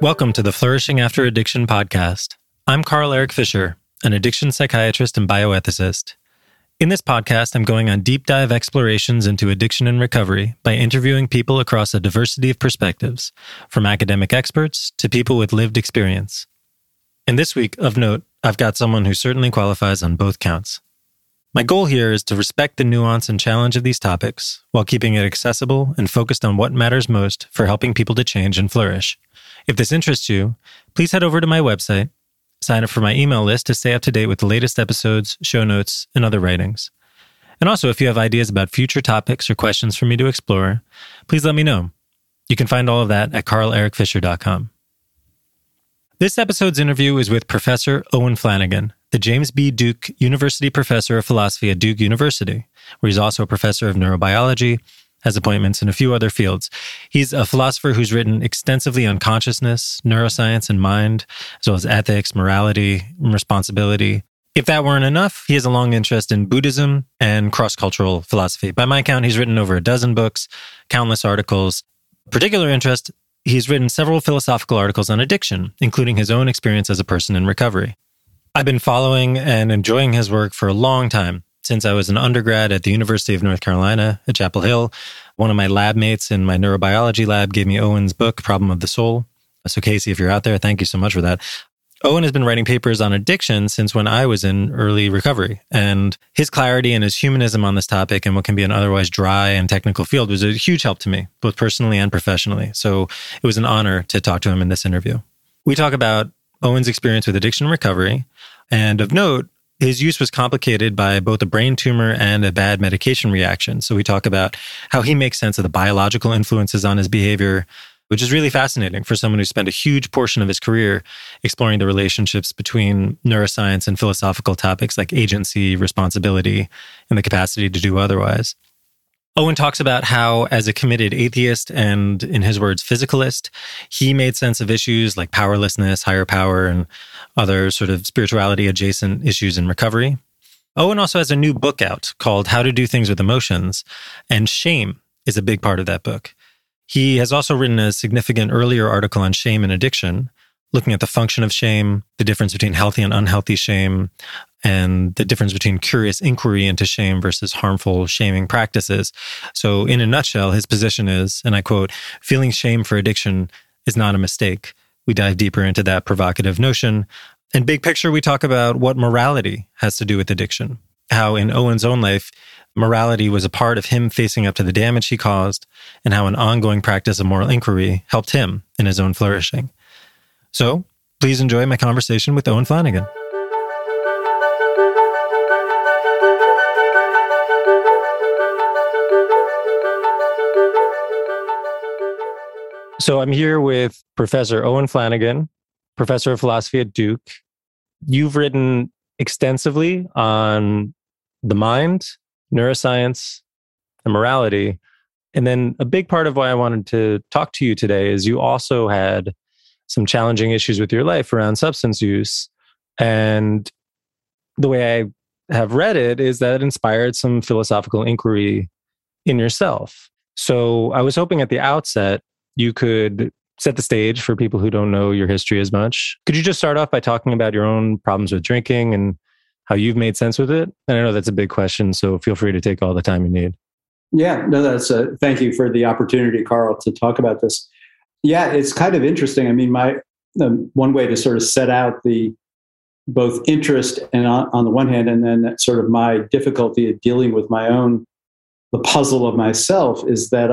Welcome to the Flourishing After Addiction podcast. I'm Carl Eric Fisher, an addiction psychiatrist and bioethicist. In this podcast, I'm going on deep dive explorations into addiction and recovery by interviewing people across a diversity of perspectives, from academic experts to people with lived experience. And this week, of note, I've got someone who certainly qualifies on both counts. My goal here is to respect the nuance and challenge of these topics while keeping it accessible and focused on what matters most for helping people to change and flourish. If this interests you, please head over to my website, sign up for my email list to stay up to date with the latest episodes, show notes, and other writings. And also, if you have ideas about future topics or questions for me to explore, please let me know. You can find all of that at carlericfisher.com. This episode's interview is with Professor Owen Flanagan, the James B. Duke University Professor of Philosophy at Duke University, where he's also a professor of neurobiology, has appointments in a few other fields. He's a philosopher who's written extensively on consciousness, neuroscience, and mind, as well as ethics, morality, and responsibility. If that weren't enough, he has a long interest in Buddhism and cross-cultural philosophy. By my count, he's written over a dozen books, countless articles. Particular interest, he's written several philosophical articles on addiction, including his own experience as a person in recovery. I've been following and enjoying his work for a long time. Since I was an undergrad at the University of North Carolina at Chapel Hill, one of my lab mates in my neurobiology lab gave me Owen's book, Problem of the Soul. So Casey, if you're out there, thank you so much for that. Owen has been writing papers on addiction since when I was in early recovery. And his clarity and his humanism on this topic and what can be an otherwise dry and technical field was a huge help to me, both personally and professionally. So it was an honor to talk to him in this interview. We talk about Owen's experience with addiction and recovery. And of note, his use was complicated by both a brain tumor and a bad medication reaction. So we talk about how he makes sense of the biological influences on his behavior, which is really fascinating for someone who spent a huge portion of his career exploring the relationships between neuroscience and philosophical topics like agency, responsibility, and the capacity to do otherwise. Owen talks about how, as a committed atheist and, in his words, physicalist, he made sense of issues like powerlessness, higher power, and other sort of spirituality-adjacent issues in recovery. Owen also has a new book out called How to Do Things with Emotions, and shame is a big part of that book. He has also written a significant earlier article on shame and addiction, looking at the function of shame, the difference between healthy and unhealthy shame, and the difference between curious inquiry into shame versus harmful shaming practices. So in a nutshell, his position is, and I quote, "Feeling shame for addiction is not a mistake." We dive deeper into that provocative notion. And big picture, we talk about what morality has to do with addiction, how in Owen's own life, morality was a part of him facing up to the damage he caused, and how an ongoing practice of moral inquiry helped him in his own flourishing. So please enjoy my conversation with Owen Flanagan. So I'm here with Professor Owen Flanagan, Professor of Philosophy at Duke. You've written extensively on the mind, neuroscience, and morality. And then a big part of why I wanted to talk to you today is you also had some challenging issues with your life around substance use. And the way I have read it is that it inspired some philosophical inquiry in yourself. So I was hoping at the outset, you could set the stage for people who don't know your history as much. Could you just start off by talking about your own problems with drinking and how you've made sense with it? And I know that's a big question, so feel free to take all the time you need. Yeah, no, thank you for the opportunity, Carl, to talk about this. Yeah, it's kind of interesting. I mean, my one way to sort of set out the both interest and on the one hand, and then sort of my difficulty at dealing with my own, the puzzle of myself is that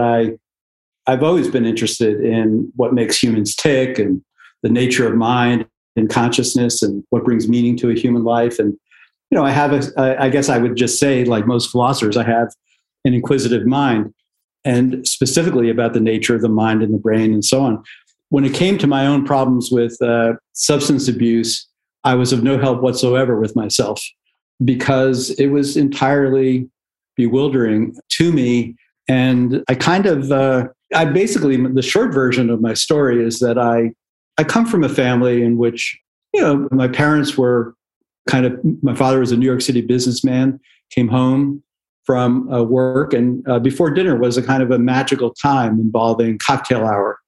I've always been interested in what makes humans tick and the nature of mind and consciousness and what brings meaning to a human life. And, you know, I guess I would just say, like most philosophers, I have an inquisitive mind, and specifically about the nature of the mind and the brain and so on. When it came to my own problems with substance abuse, I was of no help whatsoever with myself because it was entirely bewildering to me. And I kind of, the short version of my story is that I come from a family in which, you know, my parents were my father was a New York City businessman, came home from work, and before dinner was a kind of a magical time involving cocktail hour.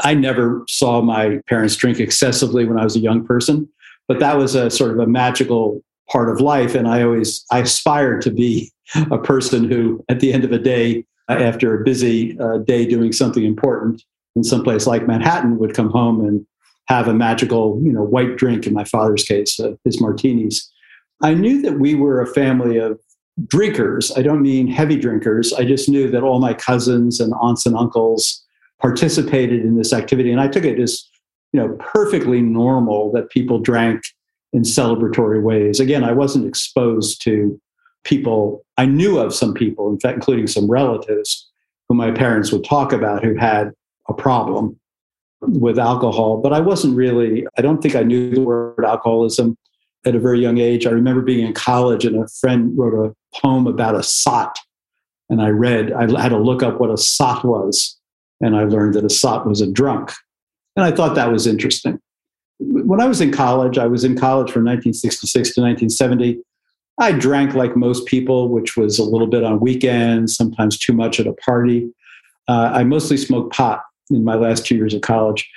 I never saw my parents drink excessively when I was a young person, but that was a sort of a magical part of life. And I aspired to be a person who, at the end of a day, after a busy day doing something important in some place like Manhattan, would come home and have a magical, white drink, in my father's case, his martinis. I knew that we were a family of drinkers. I don't mean heavy drinkers. I just knew that all my cousins and aunts and uncles participated in this activity. And I took it as, perfectly normal that people drank in celebratory ways. Again, I wasn't exposed to people. I knew of some people, in fact, including some relatives who my parents would talk about who had a problem with alcohol, but I don't think I knew the word alcoholism at a very young age. I remember being in college and a friend wrote a poem about a sot, and I had to look up what a sot was. And I learned that a sot was a drunk. And I thought that was interesting. When I was in college, from 1966 to 1970. I drank like most people, which was a little bit on weekends, sometimes too much at a party. I mostly smoked pot in my last 2 years of college,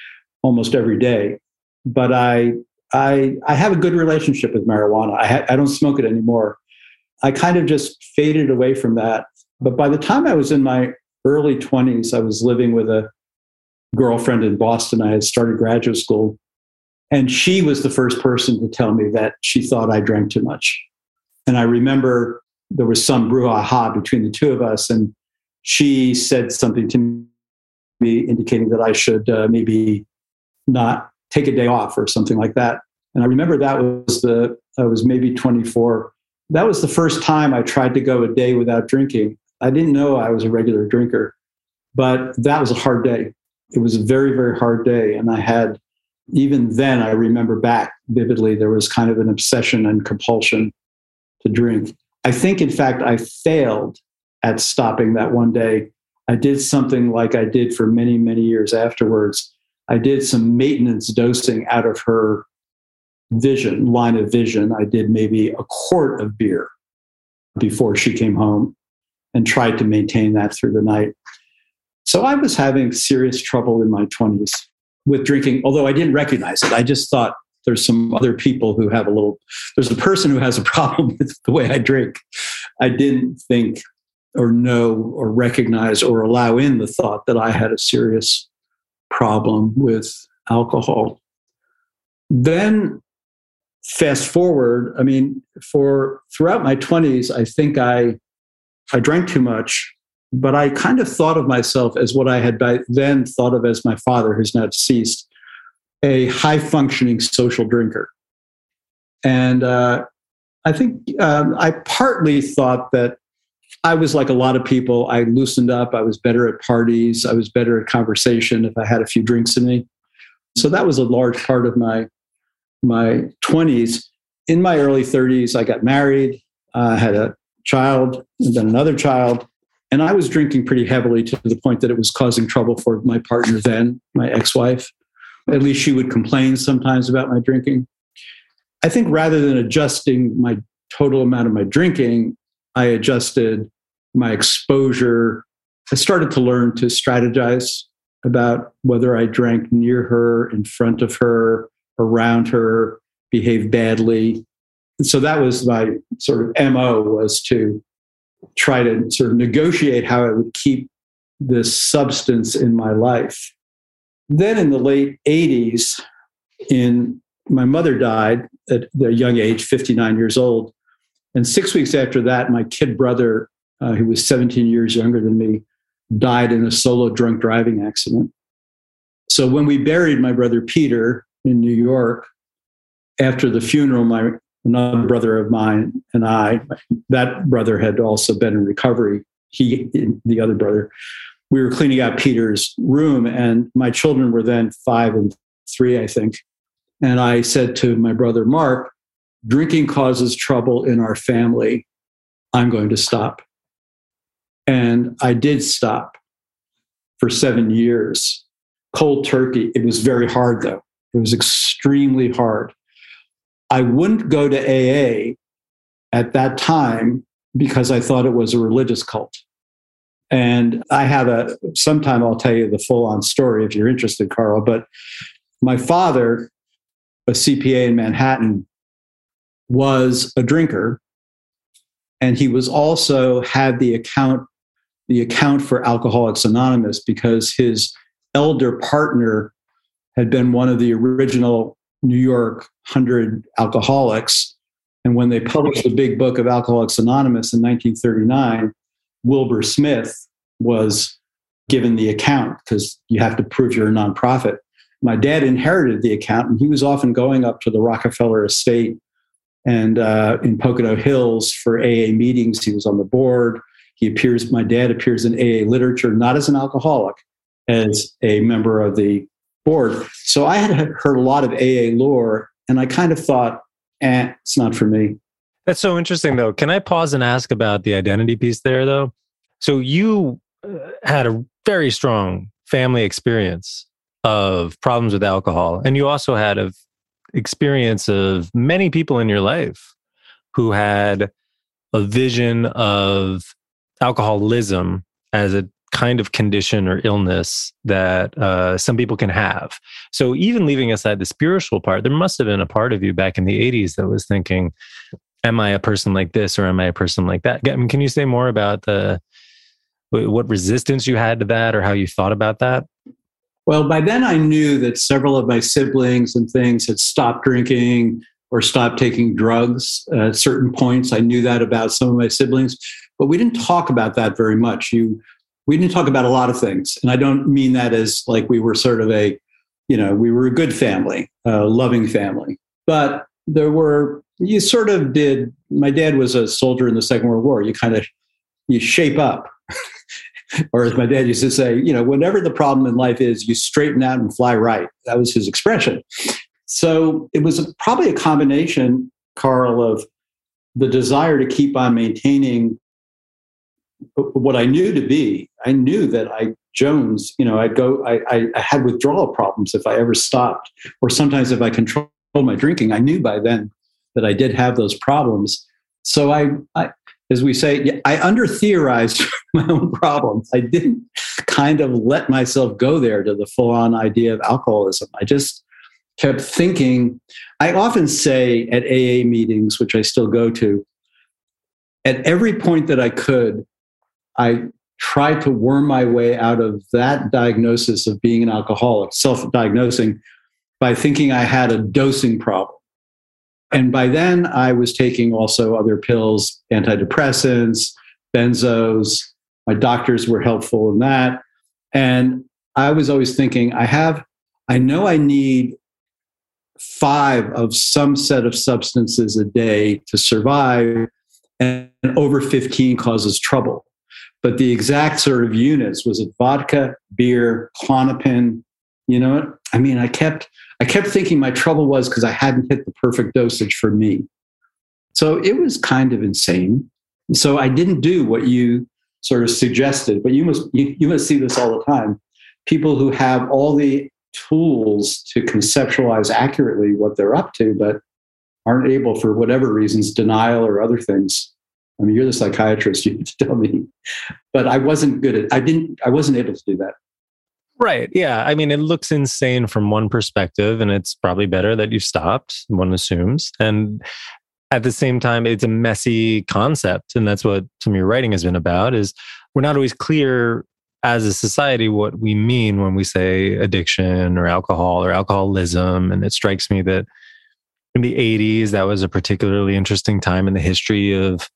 almost every day. But I have a good relationship with marijuana. I don't smoke it anymore. I kind of just faded away from that. But by the time I was in my early 20s, I was living with a girlfriend in Boston. I had started graduate school, and she was the first person to tell me that she thought I drank too much. And I remember there was some brouhaha between the two of us, and she said something to me indicating that I should maybe not take a day off or something like that. And I remember I was maybe 24. That was the first time I tried to go a day without drinking. I didn't know I was a regular drinker, but that was a hard day. It was a very, very hard day. And even then, I remember back vividly, there was kind of an obsession and compulsion to drink. I think, in fact, I failed at stopping that one day. I did something like I did for many, many years afterwards. I did some maintenance dosing out of her line of vision. I did maybe a quart of beer before she came home and tried to maintain that through the night. So I was having serious trouble in my 20s with drinking, although I didn't recognize it. I just thought, there's some other people who have there's a person who has a problem with the way I drink. I didn't think or know or recognize or allow in the thought that I had a serious problem with alcohol. Then fast forward, throughout my 20s, I think I drank too much, but I kind of thought of myself as what I had by then thought of as my father, who's now deceased, a high-functioning social drinker. And I think I partly thought that I was like a lot of people. I loosened up. I was better at parties. I was better at conversation if I had a few drinks in me. So that was a large part of my 20s. In my early 30s, I got married. I had a child and then another child. And I was drinking pretty heavily to the point that it was causing trouble for my partner then, my ex-wife. At least she would complain sometimes about my drinking. I think rather than adjusting my total amount of my drinking, I adjusted my exposure. I started to learn to strategize about whether I drank near her, in front of her, around her, behaved badly. And so that was my sort of MO, was to try to sort of negotiate how I would keep this substance in my life. Then in the late 80s, my mother died at a young age, 59 years old. And 6 weeks after that, my kid brother, who was 17 years younger than me, died in a solo drunk driving accident. So when we buried my brother Peter in New York, after the funeral, another brother of mine and I, that brother had also been in recovery, the other brother, we were cleaning out Peter's room, and my children were then 5 and 3, I think. And I said to my brother, Mark, drinking causes trouble in our family. I'm going to stop. And I did stop for 7 years, cold turkey. It was very hard, though. It was extremely hard. I wouldn't go to AA at that time because I thought it was a religious cult. And I have sometime I'll tell you the full-on story if you're interested, Carl, but my father, a CPA in Manhattan, was a drinker, and he was also had the account for Alcoholics Anonymous because his elder partner had been one of the original New York 100 alcoholics. And when they published the big book of Alcoholics Anonymous in 1939, Wilbur Smith was given the account because you have to prove you're a nonprofit. My dad inherited the account, and he was often going up to the Rockefeller estate and in Pocono Hills for AA meetings. He was on the board. My dad appears in AA literature, not as an alcoholic, as a member of the board. So I had heard a lot of AA lore, and I kind of thought, it's not for me. That's so interesting, though. Can I pause and ask about the identity piece there, though? So you had a very strong family experience of problems with alcohol, and you also had an experience of many people in your life who had a vision of alcoholism as a kind of condition or illness that some people can have. So even leaving aside the spiritual part, there must have been a part of you back in the 80s that was thinking, am I a person like this or am I a person like that? I mean, can you say more about what resistance you had to that or how you thought about that? Well, by then I knew that several of my siblings and things had stopped drinking or stopped taking drugs at certain points. I knew that about some of my siblings, but we didn't talk about that very much. We didn't talk about a lot of things. And I don't mean that as like we were sort of we were a good family, a loving family. But my dad was a soldier in the Second World War. You shape up. Or as my dad used to say, whatever the problem in life is, you straighten out and fly right. That was his expression. So it was probably a combination, Carl, of the desire to keep on maintaining what I knew to be. I knew that I had withdrawal problems if I ever stopped, or sometimes if I controlled my drinking. I knew by then that I did have those problems. So I as we say, I under-theorized my own problems. I didn't kind of let myself go there to the full-on idea of alcoholism. I just kept thinking. I often say at AA meetings, which I still go to, at every point that I could, I tried to worm my way out of that diagnosis of being an alcoholic, self-diagnosing, by thinking I had a dosing problem. And by then, I was taking also other pills, antidepressants, benzos. My doctors were helpful in that. And I was always thinking, I know I need 5 of some set of substances a day to survive, and over 15 causes trouble. But the exact sort of units, was it vodka, beer, Klonopin? I kept thinking my trouble was because I hadn't hit the perfect dosage for me. So it was kind of insane. So I didn't do what you sort of suggested, but you must see this all the time. People who have all the tools to conceptualize accurately what they're up to, but aren't able for whatever reasons, denial or other things. I mean, you're the psychiatrist, you have to tell me. But I wasn't able to do that. Right. Yeah. I mean, it looks insane from one perspective, and it's probably better that you stopped, one assumes. And at the same time, it's a messy concept. And that's what some of your writing has been about, is we're not always clear as a society what we mean when we say addiction or alcohol or alcoholism. And it strikes me that in the 80s, that was a particularly interesting time in the history of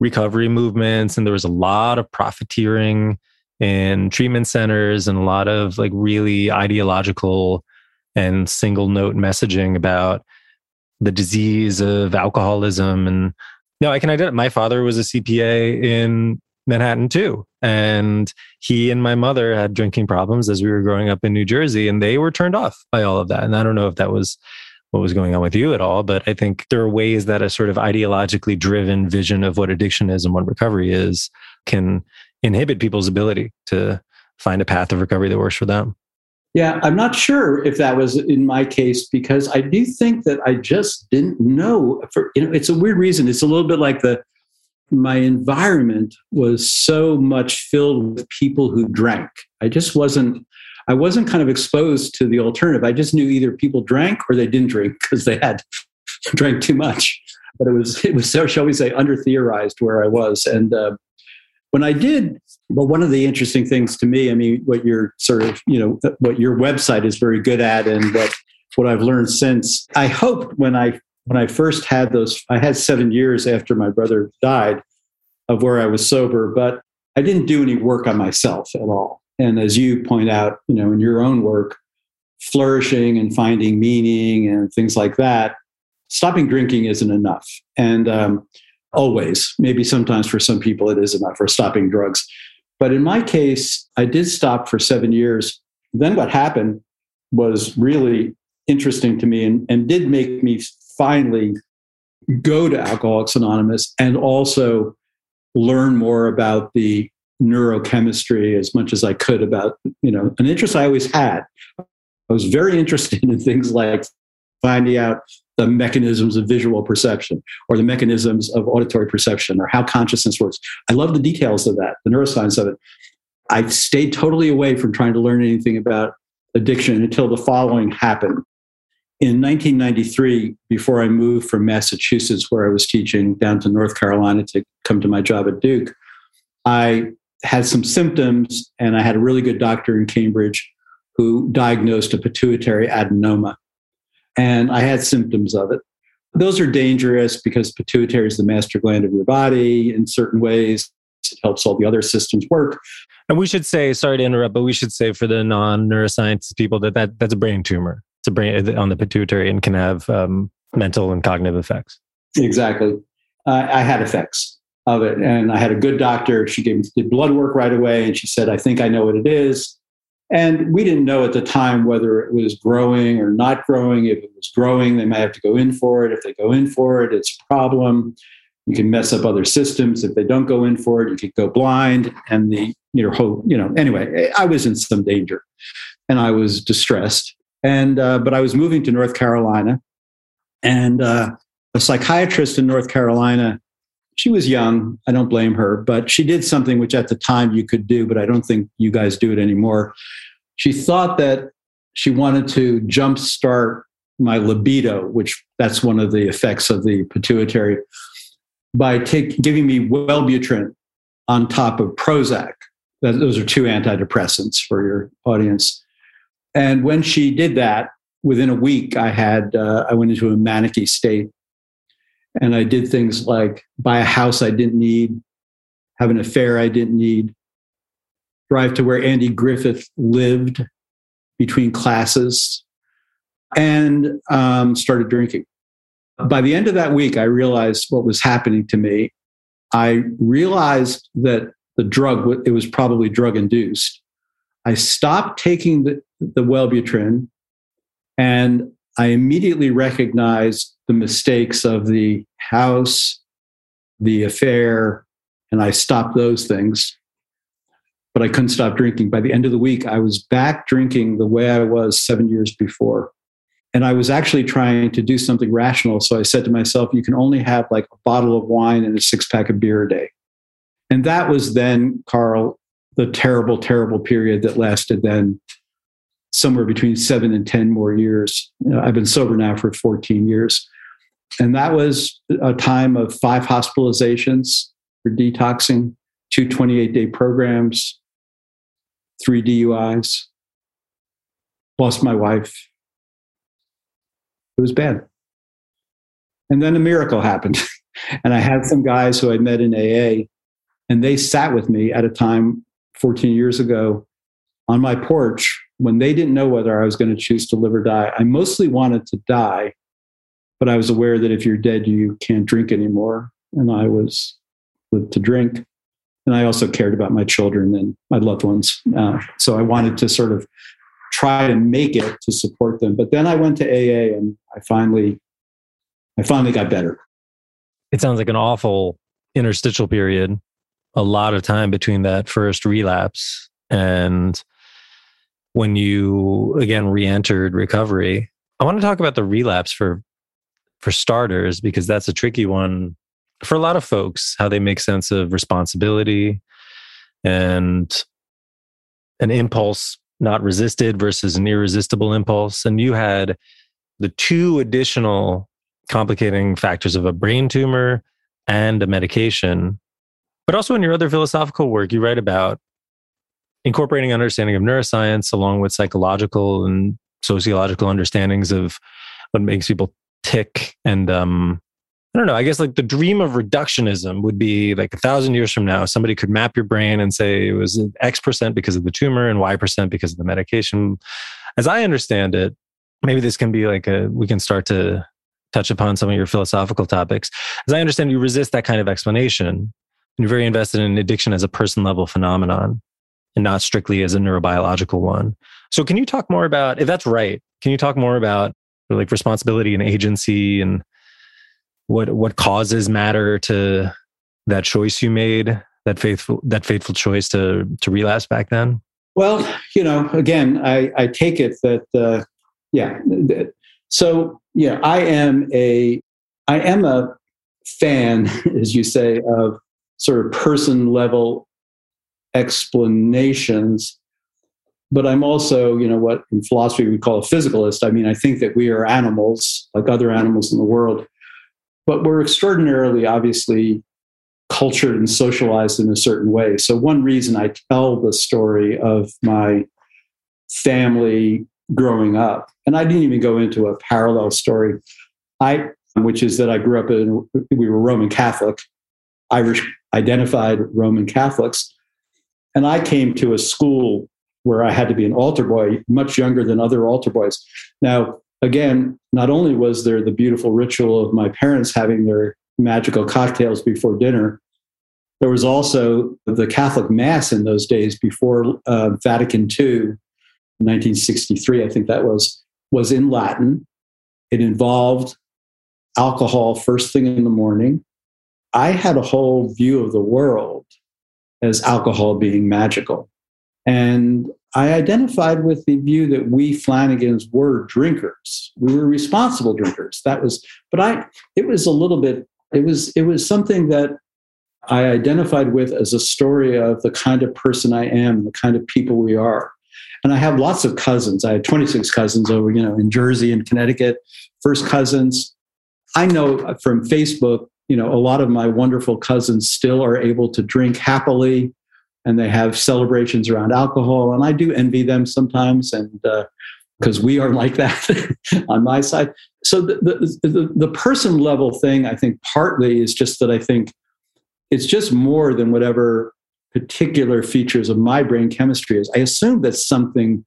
recovery movements. And there was a lot of profiteering in treatment centers and a lot of like really ideological and single note messaging about the disease of alcoholism. And no, I can identify. My father was a CPA in Manhattan too. And he and my mother had drinking problems as we were growing up in New Jersey, and they were turned off by all of that. And I don't know if that was what was going on with you at all, but I think there are ways that a sort of ideologically driven vision of what addiction is and what recovery is can inhibit people's ability to find a path of recovery that works for them. Yeah, I'm not sure if that was in my case, because I do think that I just didn't know. It's a weird reason. It's a little bit like the my environment was so much filled with people who drank. I wasn't kind of exposed to the alternative. I just knew either people drank or they didn't drink because they had drank too much. But it was so, shall we say, under-theorized where I was. And when I did, well, one of the interesting things to me, I mean, what you're sort of, you know, what your website is very good at and what I've learned since, I hoped when I first had those, I had 7 years after my brother died of where I was sober, but I didn't do any work on myself at all. And as you point out, you know, in your own work, flourishing and finding meaning and things like that, stopping drinking isn't enough. And always, maybe sometimes for some people it is enough, or stopping drugs. But in my case, I did stop for 7 years. Then what happened was really interesting to me and did make me finally go to Alcoholics Anonymous and also learn more about the neurochemistry as much as I could about, you know, an interest I always had. I was very interested in things like finding out the mechanisms of visual perception or the mechanisms of auditory perception or how consciousness works. I love the details of that, the neuroscience of it. I stayed totally away from trying to learn anything about addiction until the following happened. In 1993, before I moved from Massachusetts, where I was teaching, down to North Carolina to come to my job at Duke, I had some symptoms, and I had a really good doctor in Cambridge who diagnosed a pituitary adenoma, and I had symptoms of it. Those are dangerous because pituitary is the master gland of your body in certain ways. It helps all the other systems work. And we should say, sorry to interrupt, but we should say for the non-neuroscience people that's a brain tumor. A brain on the pituitary and can have mental and cognitive effects. Exactly. I had effects of it. And I had a good doctor. She gave me blood work right away. And she said, I think I know what it is. And we didn't know at the time whether it was growing or not growing. If it was growing, they might have to go in for it. If they go in for it, it's a problem. You can mess up other systems. If they don't go in for it, you could go blind. And anyway, I was in some danger and I was distressed. And but I was moving to North Carolina, and a psychiatrist in North Carolina, she was young, I don't blame her, but she did something which at the time you could do, but I don't think you guys do it anymore. She thought that she wanted to jumpstart my libido, which that's one of the effects of the pituitary, by giving me Wellbutrin on top of Prozac. Those are two antidepressants for your audience. And when she did that, within a week, I went into a manic state, and I did things like buy a house I didn't need, have an affair I didn't need, drive to where Andy Griffith lived between classes, and started drinking. By the end of that week, I realized what was happening to me. I realized that it was probably drug-induced. I stopped taking the Wellbutrin, and I immediately recognized the mistakes of the house, the affair, and I stopped those things. But I couldn't stop drinking. By the end of the week, I was back drinking the way I was 7 years before. And I was actually trying to do something rational. So I said to myself, you can only have like a bottle of wine and a 6-pack of beer a day. And that was then, Carl, the terrible, terrible period that lasted then somewhere between 7 and 10 more years. I've been sober now for 14 years. And that was a time of 5 hospitalizations for detoxing, 2 28-day programs, 3 DUIs, lost my wife. It was bad. And then a miracle happened. And I had some guys who I met in AA, and they sat with me at a time 14 years ago on my porch when they didn't know whether I was going to choose to live or die. I mostly wanted to die, but I was aware that if you're dead, you can't drink anymore. And I was lived to drink. And I also cared about my children and my loved ones. So I wanted to sort of try to make it to support them. But then I went to AA and I finally got better. It sounds like an awful interstitial period. A lot of time between that first relapse and when you again re-entered recovery. I want to talk about the relapse for starters, because that's a tricky one for a lot of folks, how they make sense of responsibility and an impulse not resisted versus an irresistible impulse. And you had the two additional complicating factors of a brain tumor and a medication. But also in your other philosophical work, you write about incorporating understanding of neuroscience along with psychological and sociological understandings of what makes people tick. And I don't know, I guess like the dream of reductionism would be like 1,000 years from now, somebody could map your brain and say it was X% because of the tumor and Y% because of the medication. As I understand it, maybe this can be like we can start to touch upon some of your philosophical topics. As I understand, you resist that kind of explanation and you're very invested in addiction as a person level phenomenon and not strictly as a neurobiological one. So can you talk more about, if that's right, can you talk more about like responsibility and agency and what causes matter to that choice you made, that fateful choice to relapse back then? Well, you know, again, I take it that, So, yeah, I am a fan, as you say, of sort of person level explanations, but I'm also, you know, what in philosophy we would call a physicalist. I mean, I think that we are animals like other animals in the world, but we're extraordinarily, obviously, cultured and socialized in a certain way. So one reason I tell the story of my family growing up, and I didn't even go into a parallel story, which is that I grew up in, we were Roman Catholic, Irish identified Roman Catholics. And I came to a school where I had to be an altar boy, much younger than other altar boys. Now, again, not only was there the beautiful ritual of my parents having their magical cocktails before dinner, there was also the Catholic Mass in those days before Vatican II, 1963, I think that was in Latin. It involved alcohol first thing in the morning. I had a whole view of the world as alcohol being magical. And I identified with the view that we Flanagans were drinkers. We were responsible drinkers. That was, but it was something that I identified with as a story of the kind of person I am, the kind of people we are. And I have lots of cousins. I had 26 cousins over, you know, in Jersey and Connecticut, first cousins. I know from Facebook, you know, a lot of my wonderful cousins still are able to drink happily and they have celebrations around alcohol. And I do envy them sometimes, and because we are like that on my side. So the person level thing, I think partly is just that I think it's just more than whatever particular features of my brain chemistry is. I assume that something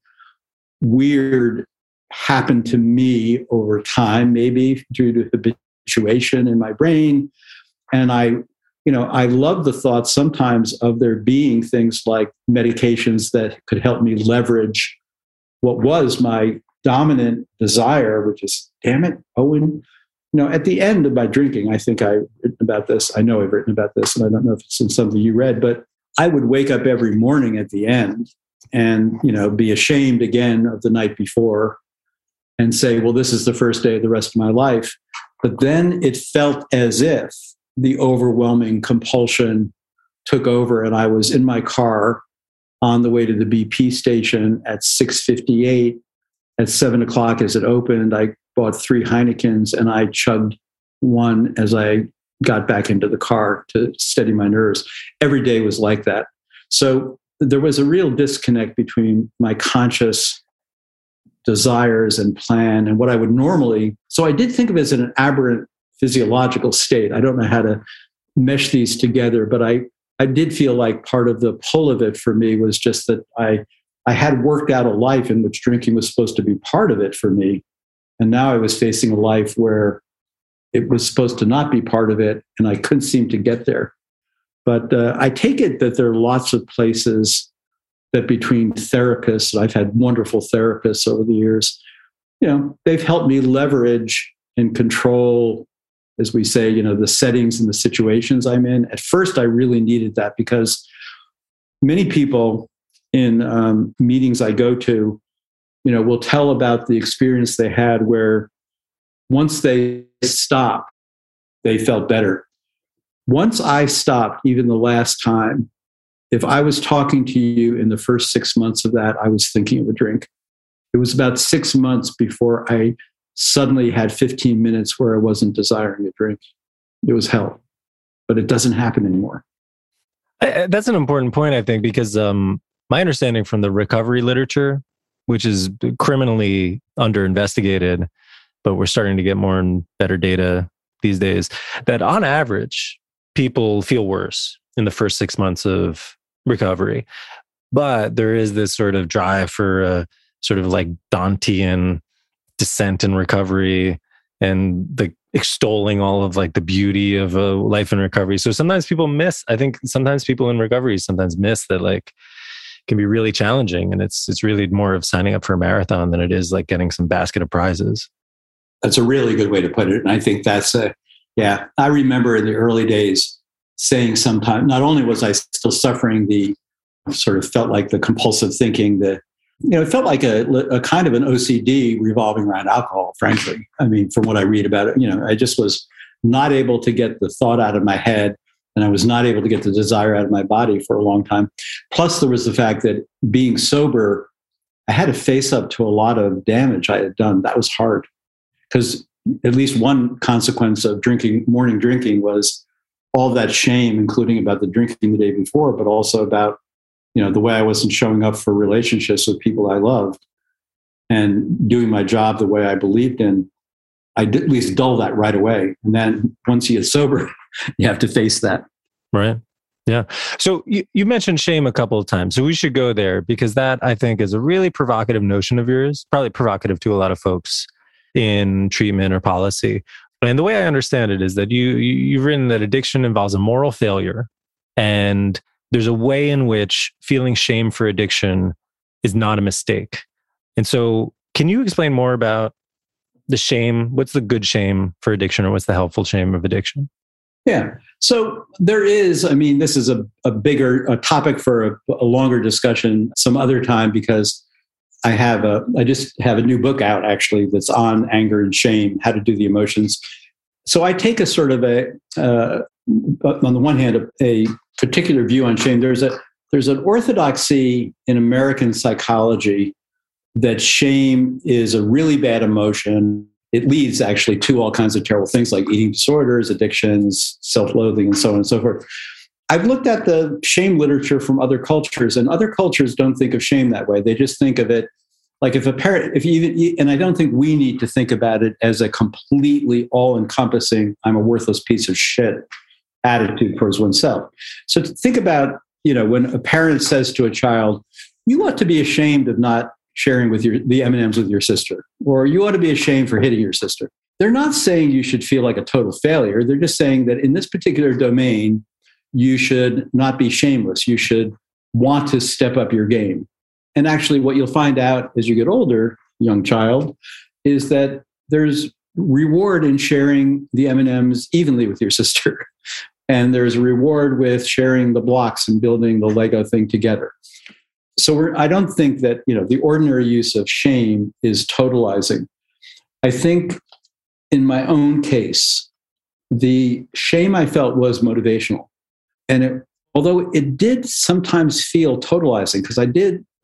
weird happened to me over time, maybe due to habituation in my brain. And I love the thought sometimes of there being things like medications that could help me leverage what was my dominant desire, which is, damn it, Owen. You know, at the end of my drinking, I think I've written about this. I know I've written about this, and I don't know if it's in something you read, but I would wake up every morning at the end and, you know, be ashamed again of the night before and say, well, this is the first day of the rest of my life. But then it felt as if the overwhelming compulsion took over, and I was in my car on the way to the BP station at 6:58. At 7:00 as it opened, I bought 3 Heinekens and I chugged one as I got back into the car to steady my nerves. Every day was like that. So there was a real disconnect between my conscious desires and plan and what I would normally. So I did think of it as an aberrant physiological state. I don't know how to mesh these together, but I did feel like part of the pull of it for me was just that I had worked out a life in which drinking was supposed to be part of it for me. And now I was facing a life where it was supposed to not be part of it, and I couldn't seem to get there. But I take it that there are lots of places that between therapists, I've had wonderful therapists over the years, you know, they've helped me leverage and control, as we say, you know, the settings and the situations I'm in. At first, I really needed that because many people in meetings I go to, you know, will tell about the experience they had where once they stopped, they felt better. Once I stopped, even the last time, if I was talking to you in the first 6 months of that, I was thinking of a drink. It was about 6 months before I suddenly had 15 minutes where I wasn't desiring a drink. It was hell, but it doesn't happen anymore. That's an important point, I think, because my understanding from the recovery literature, which is criminally under-investigated, but we're starting to get more and better data these days, that on average, people feel worse in the first 6 months of recovery. But there is this sort of drive for a sort of like Dantean descent in recovery and the extolling all of like the beauty of a life in recovery. So sometimes people miss, I think sometimes people in recovery sometimes miss that like can be really challenging. And it's really more of signing up for a marathon than it is like getting some basket of prizes. That's a really good way to put it. And I think that's I remember in the early days saying sometimes, not only was I still suffering the sort of felt like the compulsive thinking that, you know, it felt like a kind of an OCD revolving around alcohol, frankly. I mean, from what I read about it, you know, I just was not able to get the thought out of my head, and I was not able to get the desire out of my body for a long time. Plus, there was the fact that being sober, I had to face up to a lot of damage I had done. That was hard, because at least one consequence of drinking, morning drinking, was all that shame, including about the drinking the day before, but also about, you know, the way I wasn't showing up for relationships with people I loved and doing my job the way I believed in. I did at least dull that right away. And then once you get sober, you have to face that. Right. Yeah. So you mentioned shame a couple of times. So we should go there, because that, I think, is a really provocative notion of yours, probably provocative to a lot of folks in treatment or policy. And the way I understand it is that you've written that addiction involves a moral failure, and there's a way in which feeling shame for addiction is not a mistake. And so can you explain more about the shame? What's the good shame for addiction, or what's the helpful shame of addiction? Yeah. So there is, I mean, this is a bigger topic for a longer discussion some other time, because I just have a new book out, actually, that's on anger and shame, How to Do the Emotions. So I take a sort of on the one hand, a particular view on shame. There's an orthodoxy in American psychology that shame is a really bad emotion. It leads actually to all kinds of terrible things like eating disorders, addictions, self-loathing, and so on and so forth. I've looked at the shame literature from other cultures, and other cultures don't think of shame that way. They just think of it like and I don't think we need to think about it as a completely all-encompassing, I'm a worthless piece of shit attitude towards oneself. So to think about, you know, when a parent says to a child, you ought to be ashamed of not sharing with the M&Ms with your sister, or you ought to be ashamed for hitting your sister. They're not saying you should feel like a total failure. They're just saying that in this particular domain, you should not be shameless. You should want to step up your game. And actually, what you'll find out as you get older, young child, is that there's reward in sharing the M&Ms evenly with your sister. And there's a reward with sharing the blocks and building the Lego thing together. So I don't think that, you know, the ordinary use of shame is totalizing. I think in my own case, the shame I felt was motivational. And although it did sometimes feel totalizing, because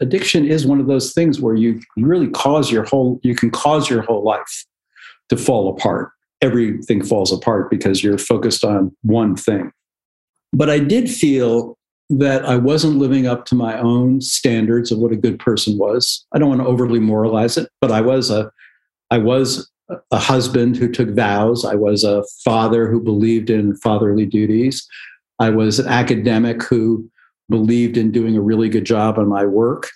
addiction is one of those things where you really cause your whole life to fall apart. Everything falls apart because you're focused on one thing. But I did feel that I wasn't living up to my own standards of what a good person was. I don't want to overly moralize it, but I was a husband who took vows. I was a father who believed in fatherly duties. I was an academic who believed in doing a really good job on my work.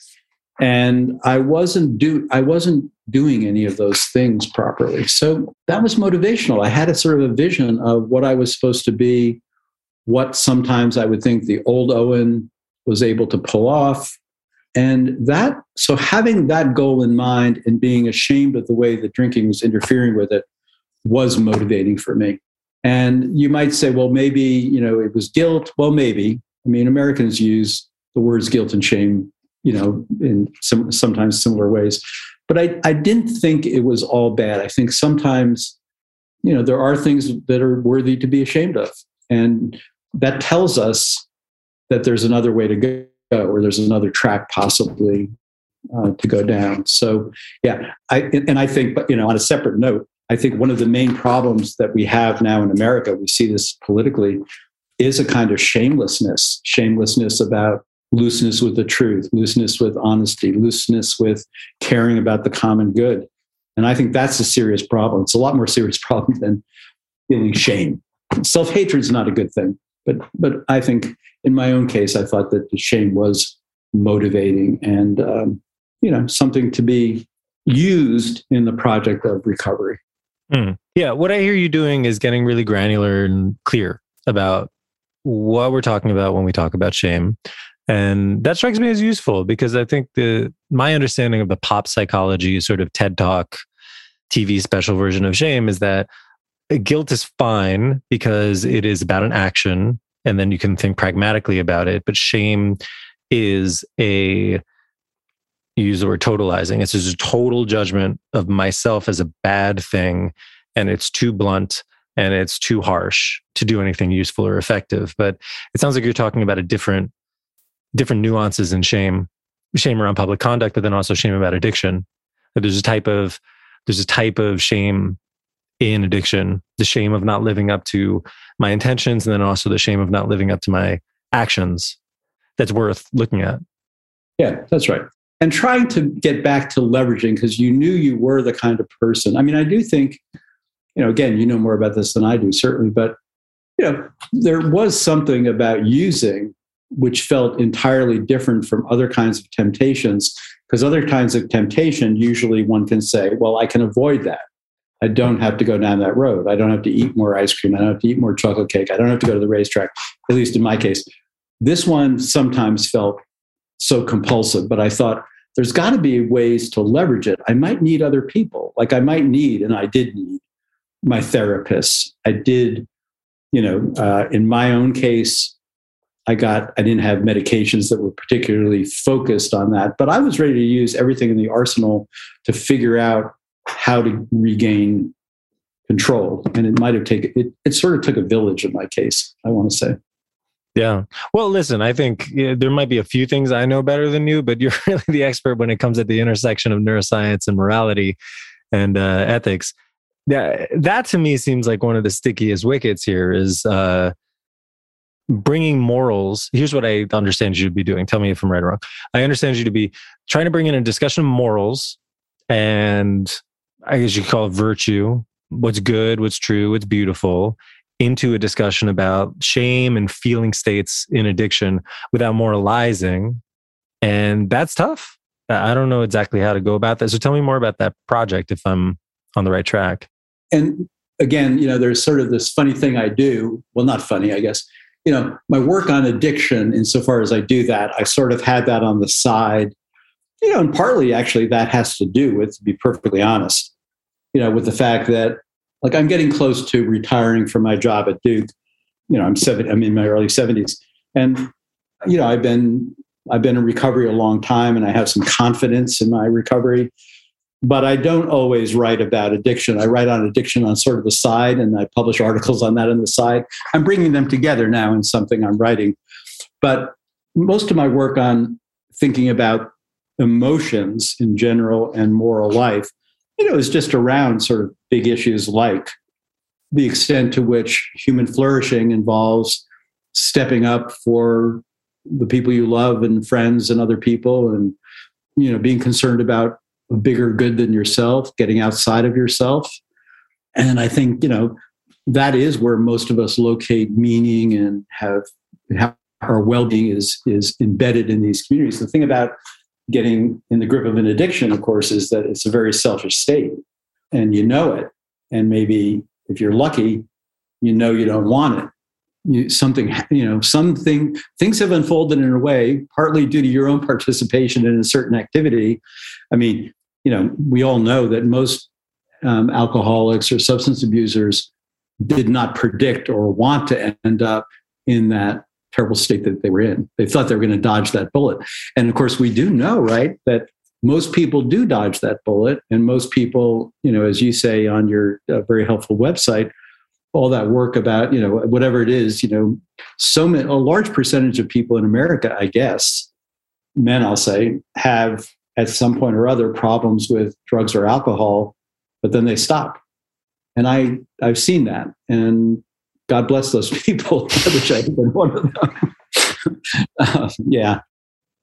And I wasn't doing any of those things properly. So that was motivational. I had a sort of a vision of what I was supposed to be, what sometimes I would think the old Owen was able to pull off. And that, so having that goal in mind and being ashamed of the way that drinking was interfering with it was motivating for me. And you might say, well, maybe, you know, it was guilt. Well, maybe. I mean, Americans use the words guilt and shame, you know, in sometimes similar ways. But I didn't think it was all bad. I think sometimes, you know, there are things that are worthy to be ashamed of. And that tells us that there's another way to go, or there's another track possibly to go down. So, yeah, I think, you know, on a separate note, I think one of the main problems that we have now in America, we see this politically, is a kind of shamelessness about looseness with the truth, looseness with honesty, looseness with caring about the common good. And I think that's a serious problem. It's a lot more serious problem than feeling shame. Self-hatred is not a good thing. But I think in my own case, I thought that the shame was motivating and, you know, something to be used in the project of recovery. Mm. Yeah. What I hear you doing is getting really granular and clear about what we're talking about when we talk about shame. And that strikes me as useful because I think my understanding of the pop psychology sort of TED Talk TV special version of shame is that guilt is fine because it is about an action and then you can think pragmatically about it. But shame is you use the word totalizing. It's just a total judgment of myself as a bad thing, and it's too blunt and it's too harsh to do anything useful or effective. But it sounds like you're talking about a different nuances in shame around public conduct, but then also shame about addiction. There's a type of shame in addiction, the shame of not living up to my intentions, and then also the shame of not living up to my actions. That's worth looking at. Yeah, that's right. And trying to get back to leveraging, because you knew you were the kind of person. I mean, I do think, you know, again, you know more about this than I do, certainly, but, you know, there was something about using which felt entirely different from other kinds of temptations, because other kinds of temptation, usually one can say, well, I can avoid that. I don't have to go down that road. I don't have to eat more ice cream. I don't have to eat more chocolate cake. I don't have to go to the racetrack, at least in my case. This one sometimes felt so compulsive, but I thought there's got to be ways to leverage it. I might need other people. Like I might need, and I did need, my therapists. I did, you know, in my own case, I didn't have medications that were particularly focused on that, but I was ready to use everything in the arsenal to figure out how to regain control. And it might have taken, it sort of took a village in my case, I want to say. Yeah. Well, listen, I think there might be a few things I know better than you, but you're really the expert when it comes at the intersection of neuroscience and morality and ethics. Yeah, that to me seems like one of the stickiest wickets here is bringing morals. Here's what I understand you to be doing. Tell me if I'm right or wrong. I understand you to be trying to bring in a discussion of morals, and I guess you could call it virtue, what's good, what's true, what's beautiful, into a discussion about shame and feeling states in addiction without moralizing. And that's tough. I don't know exactly how to go about that. So tell me more about that project if I'm on the right track. And again, you know, there's sort of this funny thing I do. Well, not funny, I guess. You know, my work on addiction, insofar as I do that, I sort of had that on the side. You know, and partly actually that has to do with, to be perfectly honest, you know, with the fact that like I'm getting close to retiring from my job at Duke. You know, I'm in my early 70s. And, you know, I've been in recovery a long time and I have some confidence in my recovery, but I don't always write about addiction. I write on addiction on sort of the side, and I publish articles on that on the side. I'm bringing them together now in something I'm writing. But most of my work on thinking about emotions in general and moral life, you know, is just around sort of big issues like the extent to which human flourishing involves stepping up for the people you love and friends and other people, and, you know, being concerned about a bigger good than yourself, getting outside of yourself. And I think, you know, that is where most of us locate meaning and have our well-being is embedded in these communities. The thing about getting in the grip of an addiction, of course, is that it's a very selfish state, and you know it. And maybe if you're lucky, you know you don't want it. Things have unfolded in a way, partly due to your own participation in a certain activity. I mean, you know, we all know that most alcoholics or substance abusers did not predict or want to end up in that terrible state that they were in. They thought they were going to dodge that bullet. And of course, we do know, right, that most people do dodge that bullet. And most people, you know, as you say on your very helpful website, all that work about, you know, whatever it is, you know, so many, a large percentage of people in America, I guess, men, I'll say, have at some point or other problems with drugs or alcohol, but then they stop. And I've seen that, and God bless those people, which I have been one of them. Yeah.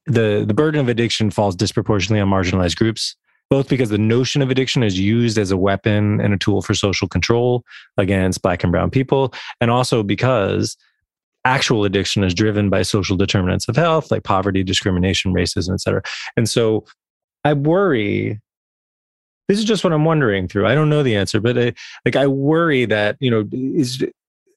The burden of addiction falls disproportionately on marginalized groups, both because the notion of addiction is used as a weapon and a tool for social control against Black and brown people, and also because actual addiction is driven by social determinants of health, like poverty, discrimination, racism, et cetera. And so I worry, this is just what I'm wondering through. I don't know the answer, but I worry that, you know, is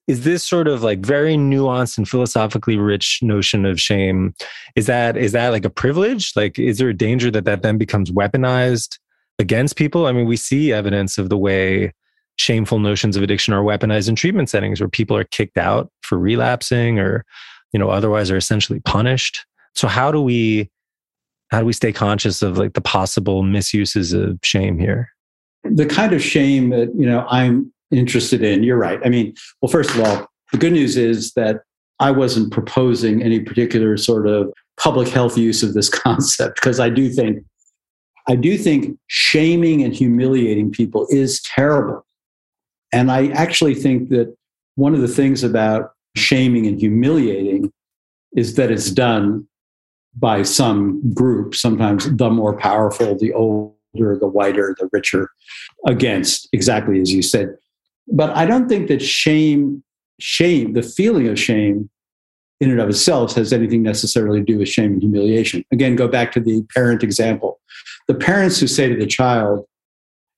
this sort of like very nuanced and philosophically rich notion of shame, is that like a privilege? Like, is there a danger that then becomes weaponized against people? I mean, we see evidence of the way shameful notions of addiction are weaponized in treatment settings where people are kicked out for relapsing or, you know, otherwise are essentially punished. So how do we stay conscious of like the possible misuses of shame here? The kind of shame that, you know, I'm interested in, you're right. I mean, well, first of all, the good news is that I wasn't proposing any particular sort of public health use of this concept, because I do think shaming and humiliating people is terrible. And I actually think that one of the things about shaming and humiliating is that it's done by some group, sometimes the more powerful, the older, the whiter, the richer, against, exactly as you said. But I don't think that shame, the feeling of shame in and of itself has anything necessarily to do with shame and humiliation. Again, go back to the parent example. The parents who say to the child,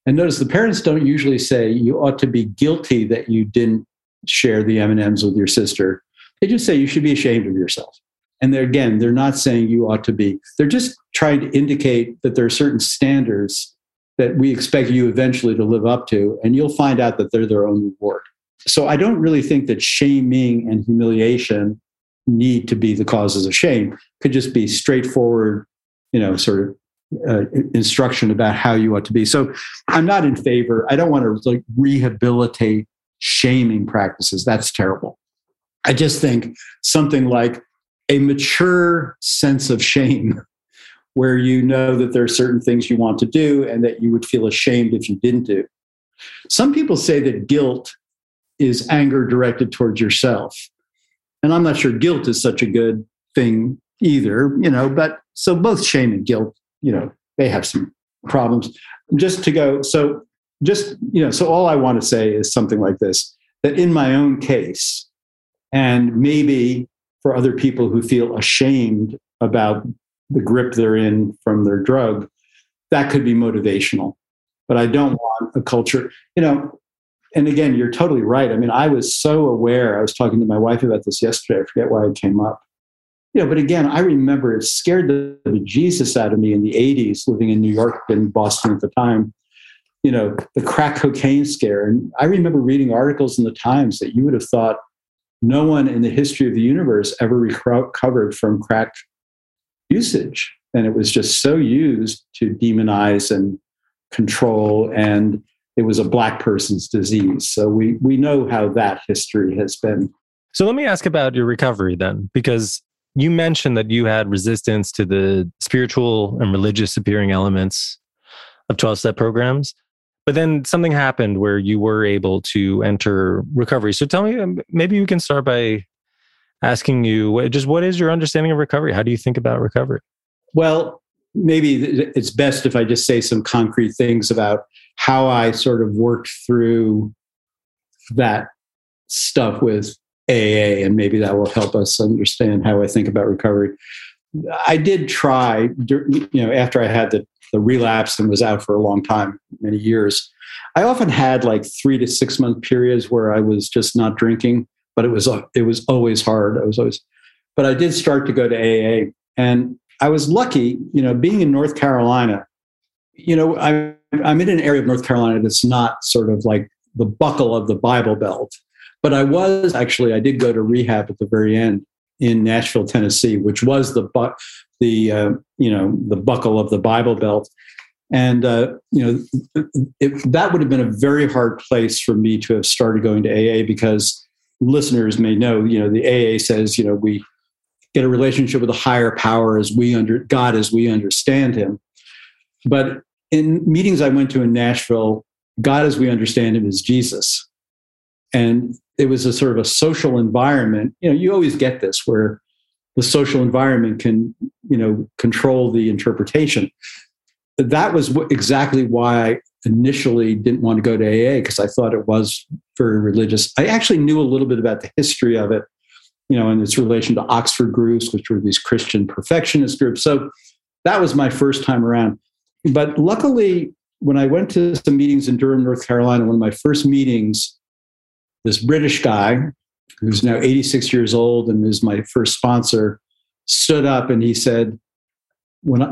and notice the parents don't usually say, you ought to be guilty that you didn't share the M&Ms with your sister. They just say, you should be ashamed of yourself. And they're not saying you ought to be. They're just trying to indicate that there are certain standards that we expect you eventually to live up to, and you'll find out that they're their own reward. So I don't really think that shaming and humiliation need to be the causes of shame. It could just be straightforward, you know, sort of instruction about how you ought to be. So I'm not in favor. I don't want to like rehabilitate shaming practices. That's terrible. I just think something like a mature sense of shame, where you know that there are certain things you want to do and that you would feel ashamed if you didn't do. Some people say that guilt is anger directed towards yourself. And I'm not sure guilt is such a good thing either, you know, but so both shame and guilt, you know, they have some problems. So all I want to say is something like this, that in my own case, and maybe for other people who feel ashamed about the grip they're in from their drug, that could be motivational. But I don't want a culture, you know, and again, you're totally right. I mean, I was so aware, I was talking to my wife about this yesterday, I forget why it came up. You know, but again, I remember it scared the bejesus out of me in the 80s, living in New York and Boston at the time, you know, the crack cocaine scare. And I remember reading articles in the Times that you would have thought no one in the history of the universe ever recovered from crack usage. And it was just so used to demonize and control, and it was a Black person's disease. So we know how that history has been. So let me ask about your recovery then, because you mentioned that you had resistance to the spiritual and religious appearing elements of 12-step programs, but then something happened where you were able to enter recovery. So tell me, maybe you can start by asking you, just what is your understanding of recovery? How do you think about recovery? Well, maybe it's best if I just say some concrete things about how I sort of worked through that stuff with AA, and maybe that will help us understand how I think about recovery. I did try, you know, after I had the relapse and was out for a long time, many years, I often had like 3 to 6 month periods where I was just not drinking. But it was always hard. But I did start to go to AA, and I was lucky, you know, being in North Carolina. You know, I'm in an area of North Carolina that's not sort of like the buckle of the Bible Belt, but I did go to rehab at the very end in Nashville, Tennessee, which was the buckle of the Bible Belt. And, that would have been a very hard place for me to have started going to AA, because listeners may know, the AA says, we get a relationship with a higher power God as we understand him. But in meetings I went to in Nashville, God as we understand him is Jesus. And it was a sort of a social environment. You always get this where the social environment can, control the interpretation. That was exactly why I initially didn't want to go to AA, because I thought it was very religious. I actually knew a little bit about the history of it, in its relation to Oxford groups, which were these Christian perfectionist groups. So that was my first time around. But luckily, when I went to some meetings in Durham, North Carolina, one of my first meetings, this British guy who's now 86 years old and is my first sponsor stood up and he said,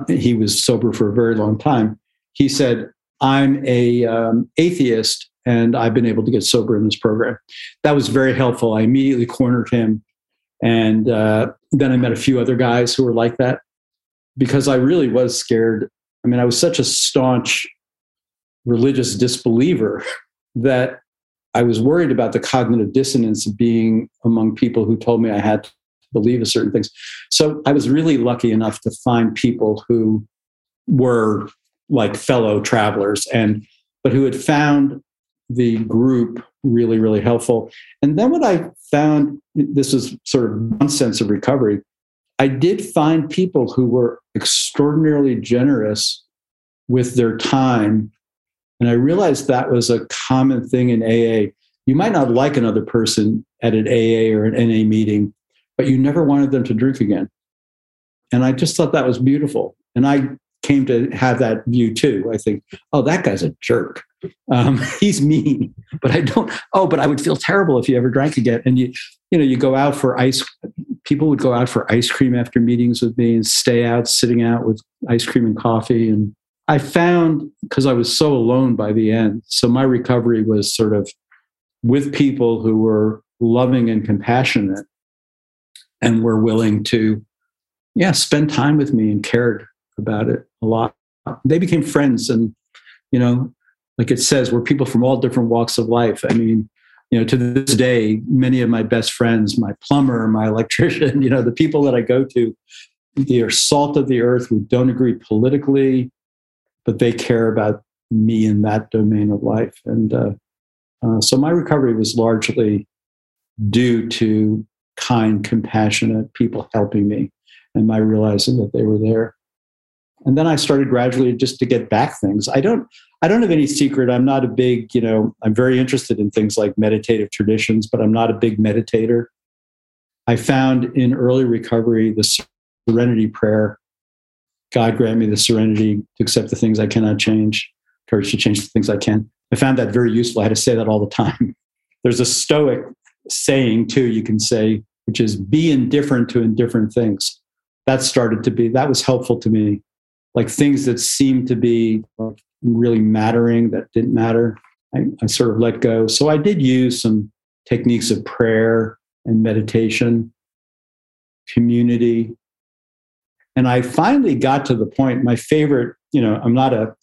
he was sober for a very long time, he said, I'm a atheist and I've been able to get sober in this program. That was very helpful. I immediately cornered him. And then I met a few other guys who were like that, because I really was scared. I mean, I was such a staunch religious disbeliever that I was worried about the cognitive dissonance of being among people who told me I had to believe in certain things. So I was really lucky enough to find people who were like fellow travelers, but who had found the group really, really helpful. And then what I found, this is sort of one sense of recovery, I did find people who were extraordinarily generous with their time. And I realized that was a common thing in AA. You might not like another person at an AA or an NA meeting, but you never wanted them to drink again. And I just thought that was beautiful. And I came to have that view too. I think, oh, that guy's a jerk. He's mean, but but I would feel terrible if you ever drank again. And you go out for people would go out for ice cream after meetings with me and stay out, sitting out with ice cream and coffee. And I found, because I was so alone by the end, so my recovery was sort of with people who were loving and compassionate, and were willing to, spend time with me and cared about it a lot. They became friends, and, like it says, we're people from all different walks of life. I mean, to this day, many of my best friends, my plumber, my electrician, the people that I go to, they are salt of the earth. We don't agree politically, but they care about me in that domain of life. And so my recovery was largely due to kind, compassionate people helping me and my realizing that they were there. And then I started gradually just to get back things. I don't have any secret. I'm not a big, I'm very interested in things like meditative traditions, but I'm not a big meditator. I found in early recovery, the serenity prayer, God grant me the serenity to accept the things I cannot change, courage to change the things I can. I found that very useful. I had to say that all the time. There's a Stoic saying too, you can say, which is be indifferent to indifferent things. That was helpful to me. Like things that seemed to be really mattering that didn't matter, I sort of let go. So I did use some techniques of prayer and meditation, community. And I finally got to the point, my favorite, I know the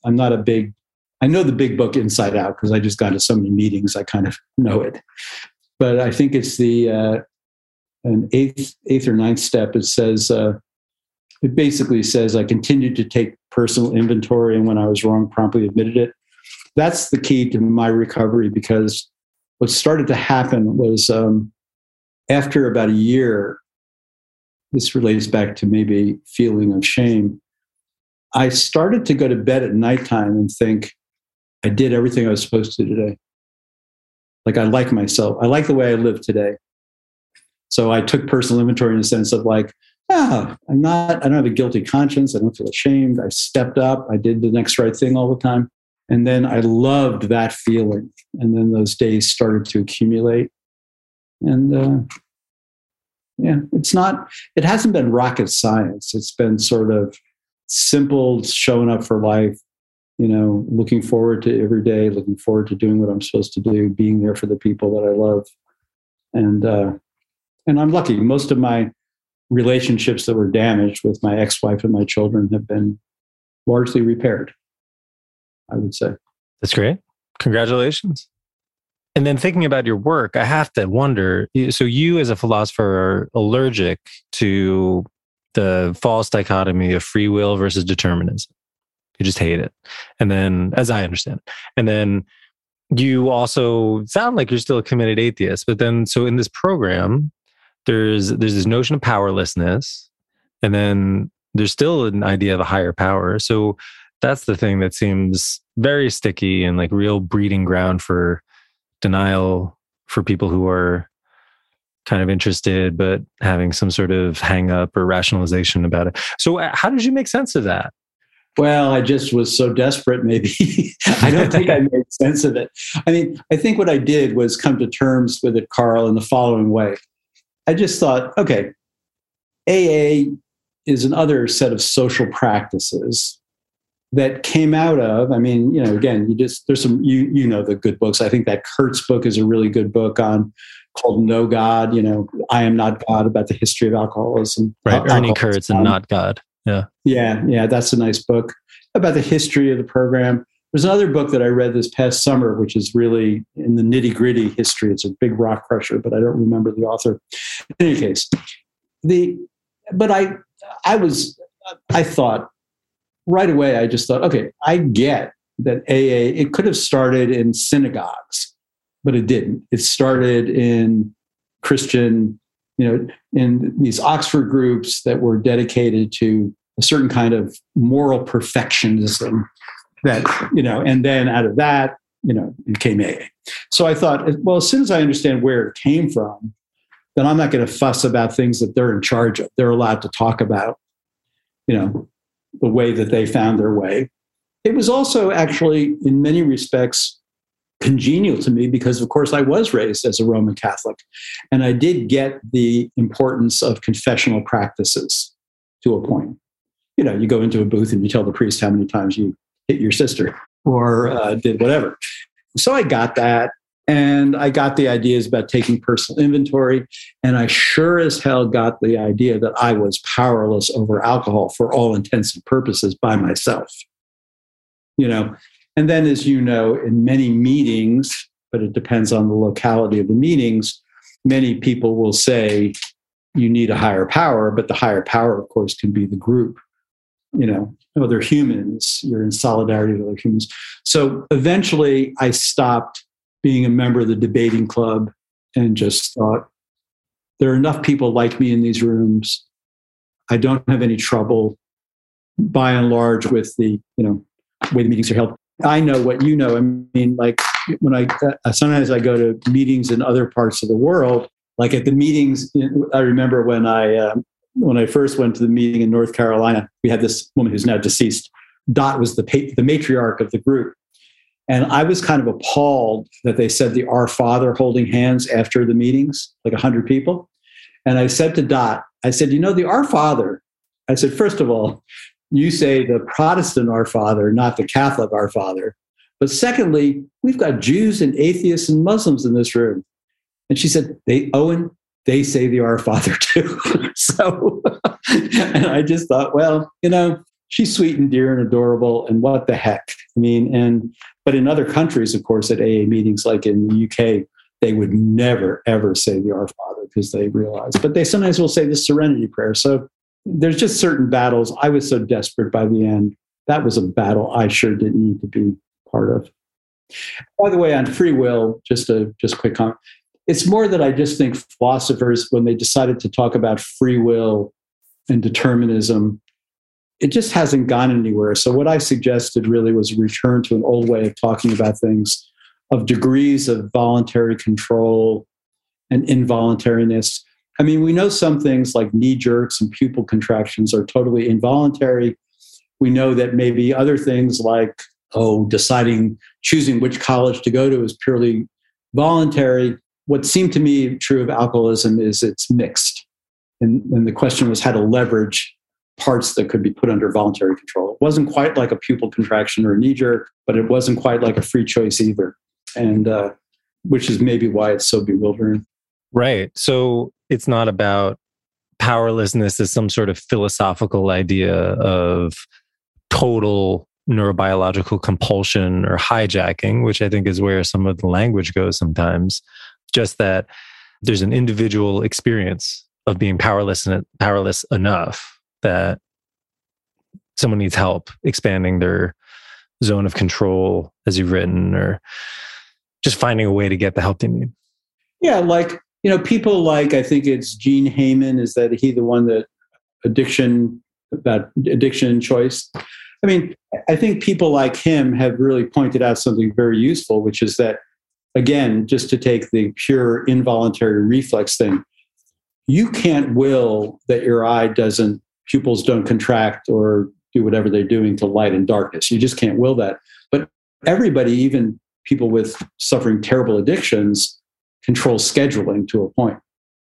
big book inside out because I just got to so many meetings, I kind of know it. But I think it's the an eighth or ninth step. It says, it basically says, I continued to take personal inventory, and when I was wrong, promptly admitted it. That's the key to my recovery, because what started to happen was after about a year, this relates back to maybe feeling of shame, I started to go to bed at nighttime and think, I did everything I was supposed to today. Like I like myself. I like the way I live today. So I took personal inventory in the sense of like, I don't have a guilty conscience. I don't feel ashamed. I stepped up. I did the next right thing all the time. And then I loved that feeling. And then those days started to accumulate. And it hasn't been rocket science. It's been sort of simple showing up for life, looking forward to every day, looking forward to doing what I'm supposed to do, being there for the people that I love. And I'm lucky. Most of my relationships that were damaged with my ex-wife and my children have been largely repaired. I would say. That's great. Congratulations. And then thinking about your work, I have to wonder, so you as a philosopher are allergic to the false dichotomy of free will versus determinism. You just hate it. And then, as I understand it, and then you also sound like you're still a committed atheist. But then, so in this program, there's this notion of powerlessness, and then there's still an idea of a higher power. So that's the thing that seems very sticky and like real breeding ground for denial for people who are kind of interested, but having some sort of hang up or rationalization about it. So how did you make sense of that? Well, I just was so desperate, maybe. I don't think I made sense of it. I mean, I think what I did was come to terms with it, Carl, in the following way. I just thought, okay, AA is another set of social practices that came out of, I mean, you know, again, there's some, you know, the good books. I think that Kurtz book is a really good book on called No God, you know, I Am Not God, about the history of alcoholism. Right. Ernie Kurtz and Not God. Yeah. Yeah. That's a nice book about the history of the program. There's another book that I read this past summer, which is really in the nitty gritty history. It's a big rock crusher, but I don't remember the author. In any case, I thought right away, I just thought, okay, I get that AA, it could have started in synagogues, but it didn't. It started in Christian, you know, in these Oxford groups that were dedicated to a certain kind of moral perfectionism that, you know, and then out of that, you know, it came AA. So I thought, well, as soon as I understand where it came from, then I'm not going to fuss about things that they're in charge of. They're allowed to talk about, you know, the way that they found their way. It was also actually, in many respects, congenial to me because, of course, I was raised as a Roman Catholic, and I did get the importance of confessional practices to a point. You know, you go into a booth and you tell the priest how many times you hit your sister or did whatever. So I got that, and I got the ideas about taking personal inventory, and I sure as hell got the idea that I was powerless over alcohol for all intents and purposes by myself. You know, and then, as you know, in many meetings, but it depends on the locality of the meetings, many people will say you need a higher power, but the higher power, of course, can be the group. You know, other humans, you're in solidarity with other humans. So eventually I stopped being a member of the debating club and just thought, there are enough people like me in these rooms. I don't have any trouble, by and large, with the, you know, way the meetings are held. I know what you know. I mean, like when sometimes I go to meetings in other parts of the world, like at the meetings, I remember when I first went to the meeting in North Carolina, we had this woman who's now deceased. Dot was the matriarch of the group. And I was kind of appalled that they said the Our Father holding hands after the meetings, like 100 people. And I said to Dot, I said, you know, the Our Father, I said, first of all, you say the Protestant Our Father, not the Catholic Our Father. But secondly, we've got Jews and atheists and Muslims in this room. And she said, they say the Our Father too. So, and I just thought, well, you know, she's sweet and dear and adorable, and what the heck? I mean, but in other countries, of course, at AA meetings, like in the UK, they would never, ever say the Our Father because they realize, but they sometimes will say the Serenity Prayer. So there's just certain battles. I was so desperate by the end. That was a battle I sure didn't need to be part of. By the way, on free will, just a quick comment. It's more that I just think philosophers, when they decided to talk about free will and determinism, it just hasn't gone anywhere. So what I suggested really was a return to an old way of talking about things, of degrees of voluntary control and involuntariness. I mean, we know some things like knee jerks and pupil contractions are totally involuntary. We know that maybe other things like, choosing which college to go to is purely voluntary. What seemed to me true of alcoholism is it's mixed. And the question was how to leverage parts that could be put under voluntary control. It wasn't quite like a pupil contraction or a knee jerk, but it wasn't quite like a free choice either. And which is maybe why it's so bewildering. Right. So it's not about powerlessness as some sort of philosophical idea of total neurobiological compulsion or hijacking, which I think is where some of the language goes sometimes, just that there's an individual experience of being powerless enough that someone needs help expanding their zone of control, as you've written, or just finding a way to get the help they need. Yeah, like, you know, people like, I think it's Gene Heyman, is that he the one that addiction choice? I mean, I think people like him have really pointed out something very useful, which is that, again, just to take the pure involuntary reflex thing, you can't will that your eye doesn't, pupils don't contract or do whatever they're doing to light and darkness. You just can't will that. But everybody, even people with suffering terrible addictions, control scheduling to a point.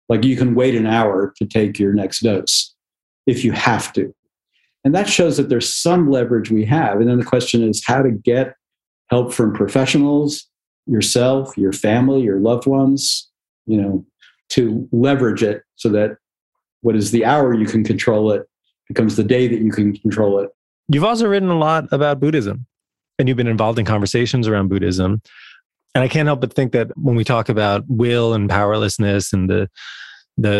Like you can wait an hour to take your next dose if you have to. And that shows that there's some leverage we have. And then the question is how to get help from professionals, yourself, your family, your loved ones, you know, to leverage it so that what is the hour you can control it becomes the day that you can control it. You've also written a lot about Buddhism, and you've been involved in conversations around Buddhism. And I can't help but think that when we talk about will and powerlessness and the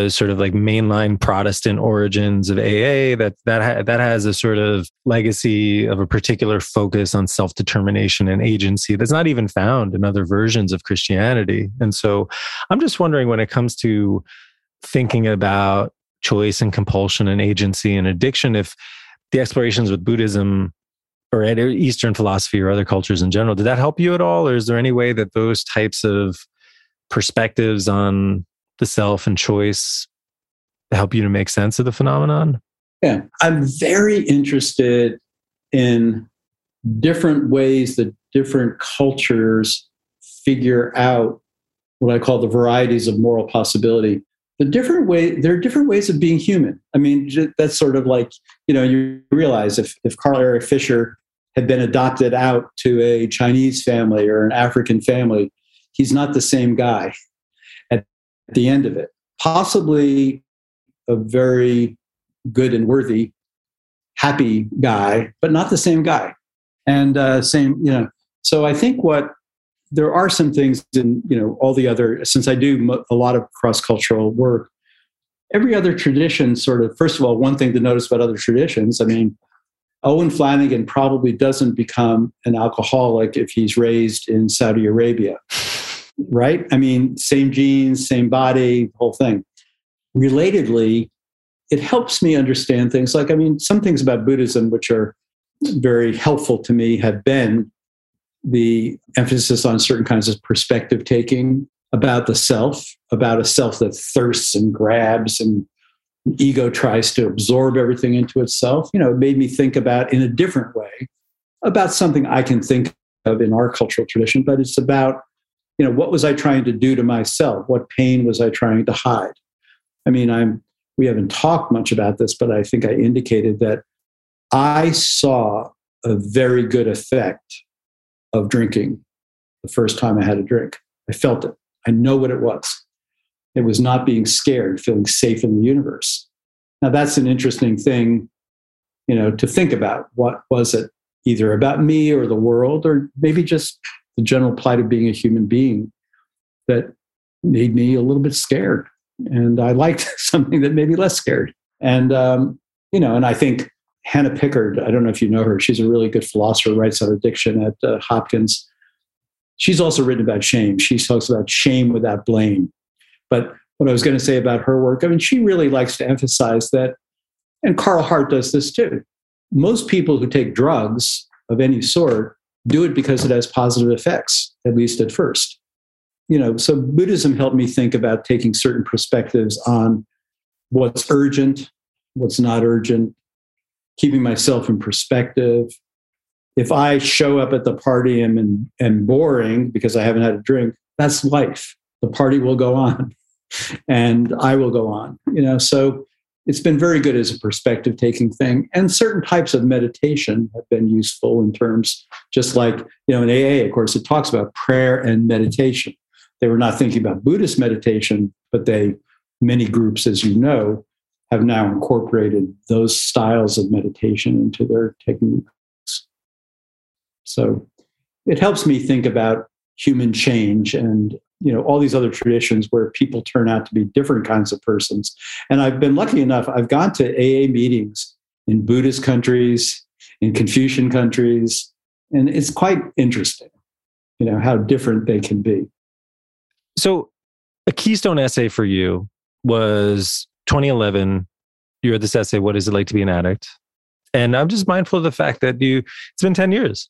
sort of like mainline Protestant origins of AA, that has a sort of legacy of a particular focus on self-determination and agency that's not even found in other versions of Christianity. And so I'm just wondering, when it comes to thinking about choice and compulsion and agency and addiction, if the explorations with Buddhism or Eastern philosophy or other cultures in general, did that help you at all? Or is there any way that those types of perspectives on the self and choice help you to make sense of the phenomenon? Yeah, I'm very interested in different ways that different cultures figure out what I call the varieties of moral possibility. There are different ways of being human. I mean, that's sort of like, you know, you realize if Carl Eric Fisher had been adopted out to a Chinese family or an African family, he's not the same guy at the end of it. Possibly a very good and worthy, happy guy, but not the same guy. And so I think there are some things in, you know, all the other, since I do a lot of cross-cultural work, every other tradition sort of, first of all, one thing to notice about other traditions, I mean, Owen Flanagan probably doesn't become an alcoholic if he's raised in Saudi Arabia, right? I mean, same genes, same body, whole thing. Relatedly, it helps me understand things like, I mean, some things about Buddhism, which are very helpful to me, have been the emphasis on certain kinds of perspective taking about the self, about a self that thirsts and grabs and ego tries to absorb everything into itself. You know, it made me think about, in a different way, about something I can think of in our cultural tradition, but it's about, you know, what was I trying to do to myself? What pain was I trying to hide? I mean, we haven't talked much about this, but I think I indicated that I saw a very good effect of drinking the first time I had a drink. I felt it. I know what it was. It was not being scared, feeling safe in the universe. Now that's an interesting thing, you know, to think about. What was it either about me or the world, or maybe just the general plight of being a human being, that made me a little bit scared? And I liked something that made me less scared. And, and I think Hannah Pickard, I don't know if you know her, she's a really good philosopher, writes on addiction at Hopkins. She's also written about shame. She talks about shame without blame. But what I was going to say about her work, I mean, she really likes to emphasize that, and Carl Hart does this too. Most people who take drugs of any sort do it because it has positive effects, at least at first. You know, so Buddhism helped me think about taking certain perspectives on what's urgent, what's not urgent, keeping myself in perspective. If I show up at the party and boring because I haven't had a drink, that's life. The party will go on and I will go on, you know? So it's been very good as a perspective taking thing. And certain types of meditation have been useful in terms, just like, you know, in AA, of course, it talks about prayer and meditation. They were not thinking about Buddhist meditation, but many groups, as you know, have now incorporated those styles of meditation into their techniques. So it helps me think about human change and, you know, all these other traditions where people turn out to be different kinds of persons. And I've been lucky enough, I've gone to AA meetings in Buddhist countries, in Confucian countries, and it's quite interesting, you know, how different they can be. So a keystone essay for you was 2011. You read this essay, What Is It Like to Be an Addict? And I'm just mindful of the fact that it's been 10 years.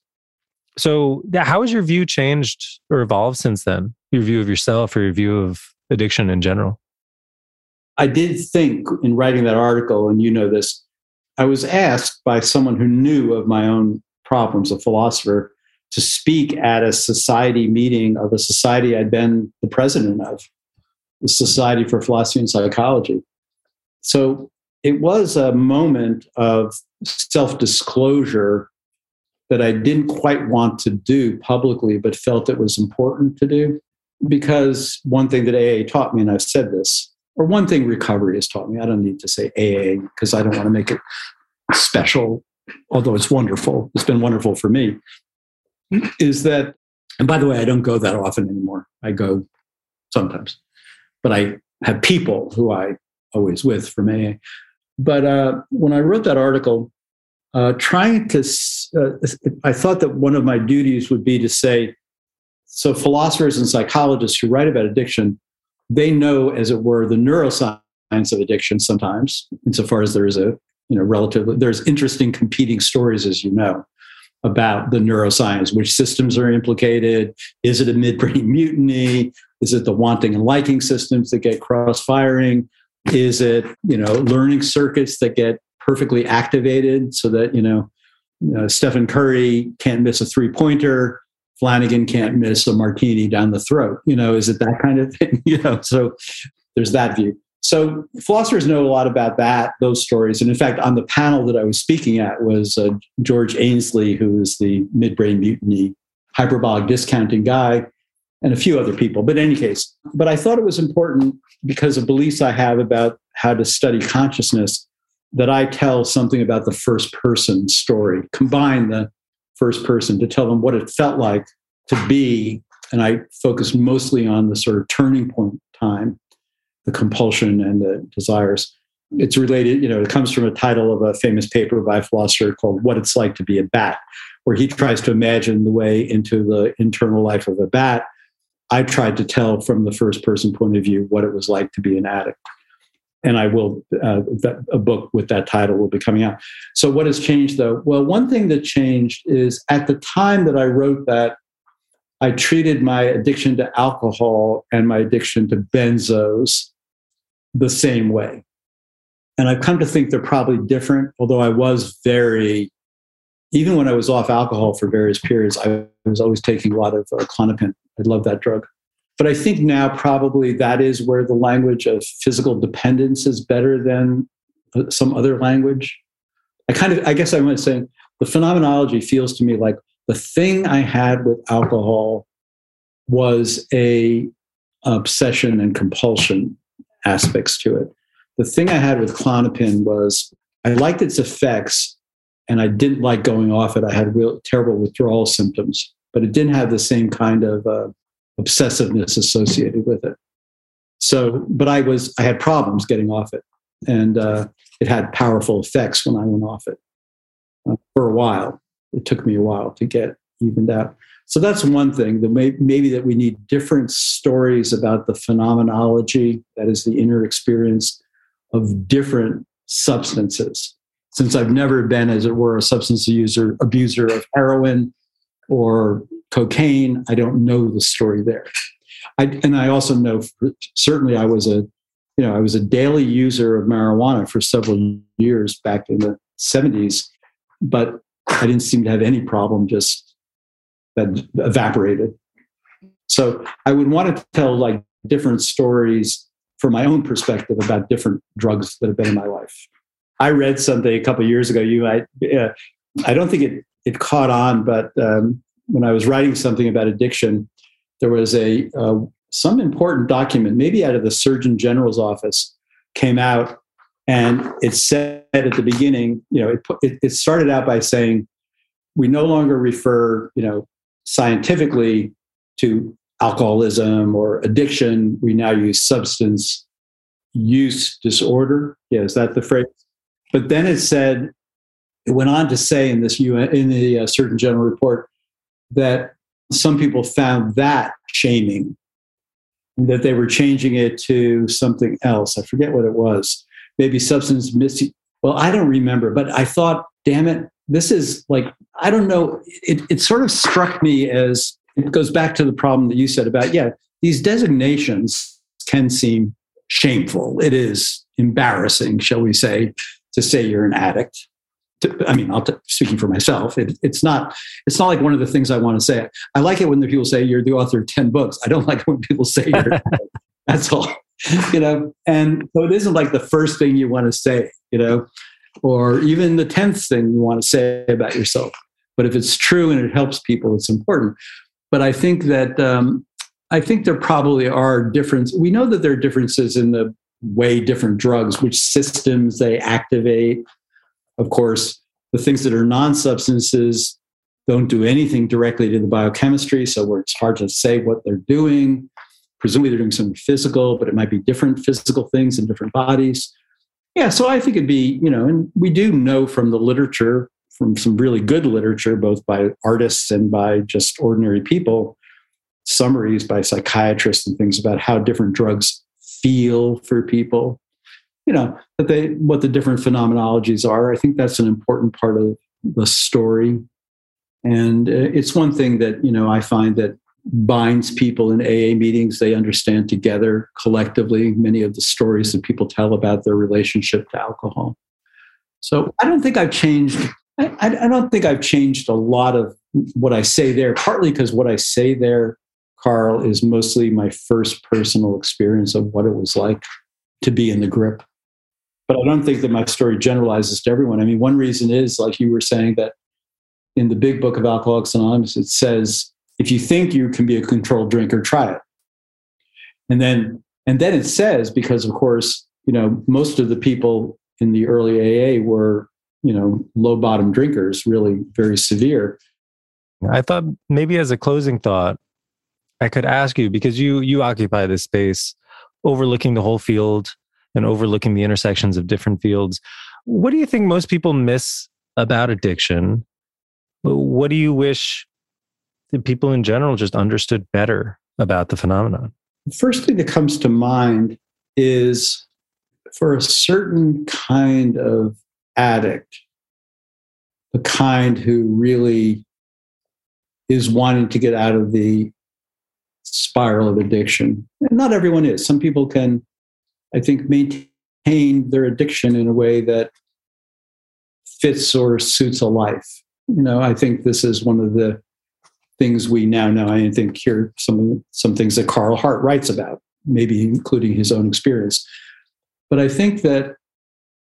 So how has your view changed or evolved since then? Your view of yourself or your view of addiction in general? I did think in writing that article, and you know this, I was asked by someone who knew of my own problems, a philosopher, to speak at a society meeting of a society I'd been the president of, the Society for Philosophy and Psychology. So it was a moment of self-disclosure that I didn't quite want to do publicly, but felt it was important to do. Because one thing that AA taught me, and I've said this, or one thing recovery has taught me, I don't need to say AA because I don't want to make it special, although it's wonderful. It's been wonderful for me. Is that, and by the way, I don't go that often anymore. I go sometimes, but I have people who I always with from AA. But when I wrote that article, I thought that one of my duties would be to say, so philosophers and psychologists who write about addiction, they know, as it were, the neuroscience of addiction sometimes, insofar as there is a, you know, relatively, there's interesting competing stories, as you know, about the neuroscience, which systems are implicated. Is it a midbrain mutiny? Is it the wanting and liking systems that get cross-firing? Is it, you know, learning circuits that get perfectly activated so that, you know, Stephen Curry can't miss a three-pointer, Flanagan can't miss a martini down the throat? You know, is it that kind of thing? You know, so there's that view. So philosophers know a lot about that, those stories. And in fact, on the panel that I was speaking at was George Ainsley, who is the midbrain mutiny, hyperbolic discounting guy, and a few other people. But in any case, but I thought it was important because of beliefs I have about how to study consciousness that I tell something about the first person story, combine the first person to tell them what it felt like to be. And I focus mostly on the sort of turning point time, the compulsion and the desires. It's related, you know, it comes from a title of a famous paper by a philosopher called What It's Like to Be a Bat, where he tries to imagine the way into the internal life of a bat. I tried to tell from the first person point of view what it was like to be an addict. And I will, a book with that title will be coming out. So what has changed though? Well, one thing that changed is at the time that I wrote that, I treated my addiction to alcohol and my addiction to benzos the same way. And I've come to think they're probably different, although I was even when I was off alcohol for various periods, I was always taking a lot of Klonopin. I love that drug. But I think now probably that is where the language of physical dependence is better than some other language. I guess I want to say the phenomenology feels to me like the thing I had with alcohol was a obsession and compulsion aspects to it. The thing I had with Klonopin was I liked its effects and I didn't like going off it. I had real terrible withdrawal symptoms, but it didn't have the same kind of obsessiveness associated with it. So, but I had problems getting off it, and it had powerful effects when I went off it for a while. It took me a while to get evened out. So that's one thing that maybe that we need different stories about the phenomenology, that is the inner experience of different substances. Since I've never been, as it were, a substance abuser of heroin or cocaine, I don't know the story there. I also know, certainly I was a daily user of marijuana for several years back in the 70s, but I didn't seem to have any problem, just that evaporated. So I would want to tell like different stories from my own perspective about different drugs that have been in my life. I read something a couple of years ago. I don't think it caught on, but when I was writing something about addiction, there was some important document, maybe out of the Surgeon General's office, came out, and it said at the beginning, you know, it started out by saying we no longer refer, you know, scientifically to alcoholism or addiction. We now use substance use disorder. Yeah, is that the phrase? But then it said, it went on to say in this UN, in the Surgeon General report, that some people found that shaming, that they were changing it to something else. I forget what it was. Maybe substance misuse. Well, I don't remember, but I thought, damn it, this is like, I don't know. It sort of struck me as, it goes back to the problem that you said about, yeah, these designations can seem shameful. It is embarrassing, shall we say, to say you're an addict. I mean, speaking for myself, it's not like one of the things I want to say. I like it when the people say you're the author of 10 books. I don't like it when people say you're, that's all, you know? And so it isn't like the first thing you want to say, you know, or even the 10th thing you want to say about yourself. But if it's true and it helps people, it's important. But I think that, there probably are differences. We know that there are differences in the way different drugs, which systems they activate. Of course, the things that are non-substances don't do anything directly to the biochemistry, so it's hard to say what they're doing. Presumably they're doing something physical, but it might be different physical things in different bodies. Yeah, so I think it'd be, you know, and we do know from the literature, from some really good literature, both by artists and by just ordinary people, summaries by psychiatrists and things about how different drugs feel for people. You know, what the different phenomenologies are. I think that's an important part of the story. And it's one thing that, you know, I find that binds people in AA meetings. They understand together collectively many of the stories that people tell about their relationship to alcohol. So I don't think I've changed. I don't think I've changed a lot of what I say there, partly because what I say there, Carl, is mostly my first personal experience of what it was like to be in the grip. But I don't think that my story generalizes to everyone. I mean, one reason is, like you were saying, that in the big book of Alcoholics Anonymous, it says, if you think you can be a controlled drinker, try it. And then it says, because of course, you know, most of the people in the early AA were, you know, low bottom drinkers, really very severe. I thought maybe as a closing thought, I could ask you, because you occupy this space overlooking the whole field and overlooking the intersections of different fields. What do you think most people miss about addiction? What do you wish that people in general just understood better about the phenomenon? The first thing that comes to mind is, for a certain kind of addict, the kind who really is wanting to get out of the spiral of addiction. And not everyone is. Some people can, I think, maintain their addiction in a way that fits or suits a life. You know, I think this is one of the things we now know. I think here some things that Carl Hart writes about, maybe including his own experience. But I think that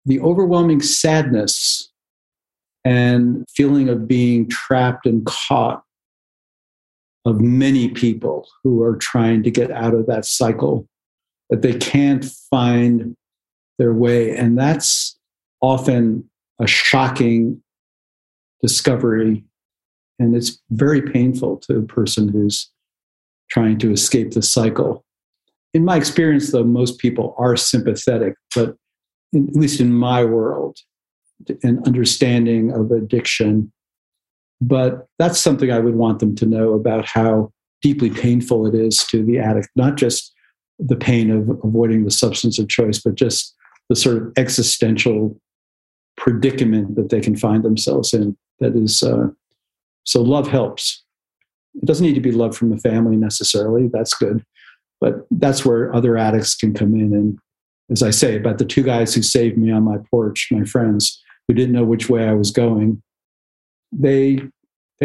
the overwhelming sadness and feeling of being trapped and caught of many people who are trying to get out of that cycle, that they can't find their way. And that's often a shocking discovery. And it's very painful to a person who's trying to escape the cycle. In my experience, though, most people are sympathetic, but at least in my world, an understanding of addiction. But that's something I would want them to know about, how deeply painful it is to the addict, not just the pain of avoiding the substance of choice, but just the sort of existential predicament that they can find themselves in. That is, so love helps. It doesn't need to be love from the family necessarily. That's good. But that's where other addicts can come in. And as I say about the two guys who saved me on my porch, my friends, who didn't know which way I was going, they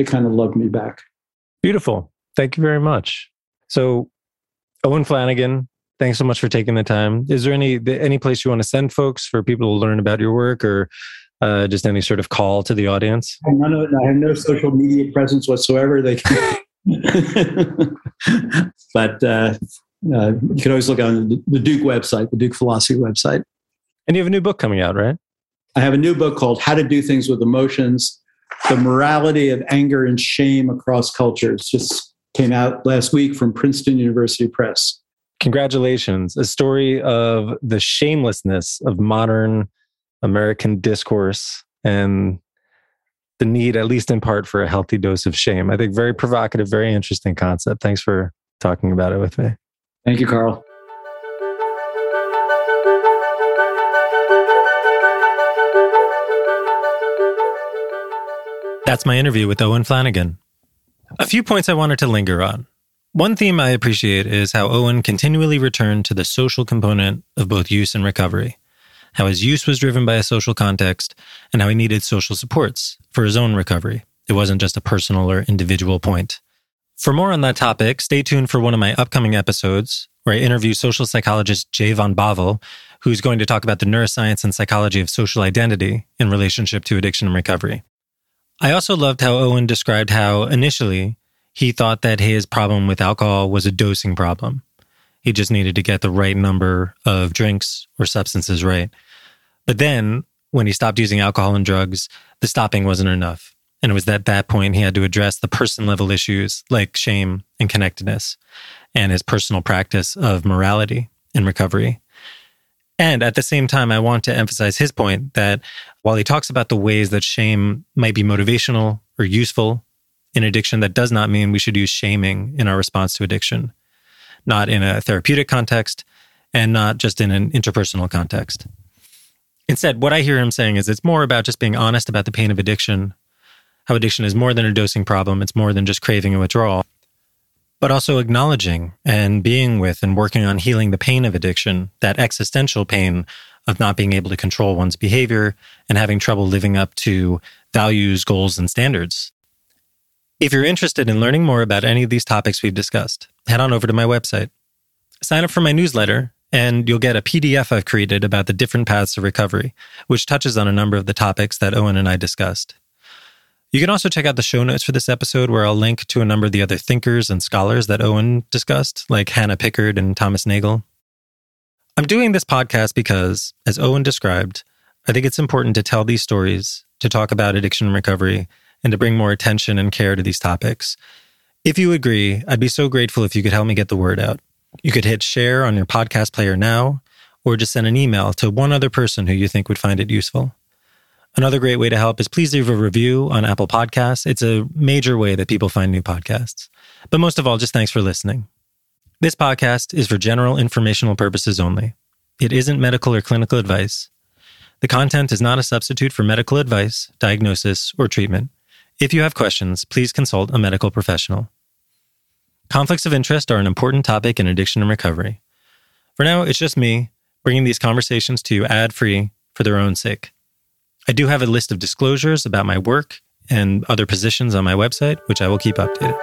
kind of loved me back. Beautiful. Thank you very much. So, Owen Flanagan, thanks so much for taking the time. Is there any place you want to send folks for people to learn about your work, or just any sort of call to the audience? I have no social media presence whatsoever. They can, but you can always look on the Duke website, the Duke Philosophy website. And you have a new book coming out, right? I have a new book called How to Do Things with Emotions. The morality of anger and shame across cultures just came out last week from Princeton University Press. Congratulations. A story of the shamelessness of modern American discourse and the need, at least in part, for a healthy dose of shame. I think very provocative, very interesting concept. Thanks for talking about it with me. Thank you, Carl. That's my interview with Owen Flanagan. A few points I wanted to linger on. One theme I appreciate is how Owen continually returned to the social component of both use and recovery, how his use was driven by a social context, and how he needed social supports for his own recovery. It wasn't just a personal or individual point. For more on that topic, stay tuned for one of my upcoming episodes where I interview social psychologist Jay von Bavel, who's going to talk about the neuroscience and psychology of social identity in relationship to addiction and recovery. I also loved how Owen described how, initially, he thought that his problem with alcohol was a dosing problem. He just needed to get the right number of drinks or substances right. But then, when he stopped using alcohol and drugs, the stopping wasn't enough. And it was at that point he had to address the person-level issues like shame and connectedness, and his personal practice of morality in recovery. And at the same time, I want to emphasize his point that while he talks about the ways that shame might be motivational or useful in addiction, that does not mean we should use shaming in our response to addiction, not in a therapeutic context and not just in an interpersonal context. Instead, what I hear him saying is it's more about just being honest about the pain of addiction, how addiction is more than a dosing problem, it's more than just craving and withdrawal, but also acknowledging and being with and working on healing the pain of addiction, that existential pain of not being able to control one's behavior and having trouble living up to values, goals, and standards. If you're interested in learning more about any of these topics we've discussed, head on over to my website. Sign up for my newsletter, and you'll get a PDF I've created about the different paths to recovery, which touches on a number of the topics that Owen and I discussed. You can also check out the show notes for this episode, where I'll link to a number of the other thinkers and scholars that Owen discussed, like Hannah Pickard and Thomas Nagel. I'm doing this podcast because, as Owen described, I think it's important to tell these stories, to talk about addiction and recovery, and to bring more attention and care to these topics. If you agree, I'd be so grateful if you could help me get the word out. You could hit share on your podcast player now, or just send an email to one other person who you think would find it useful. Another great way to help is please leave a review on Apple Podcasts. It's a major way that people find new podcasts. But most of all, just thanks for listening. This podcast is for general informational purposes only. It isn't medical or clinical advice. The content is not a substitute for medical advice, diagnosis, or treatment. If you have questions, please consult a medical professional. Conflicts of interest are an important topic in addiction and recovery. For now, it's just me bringing these conversations to you ad-free for their own sake. I do have a list of disclosures about my work and other positions on my website, which I will keep updated.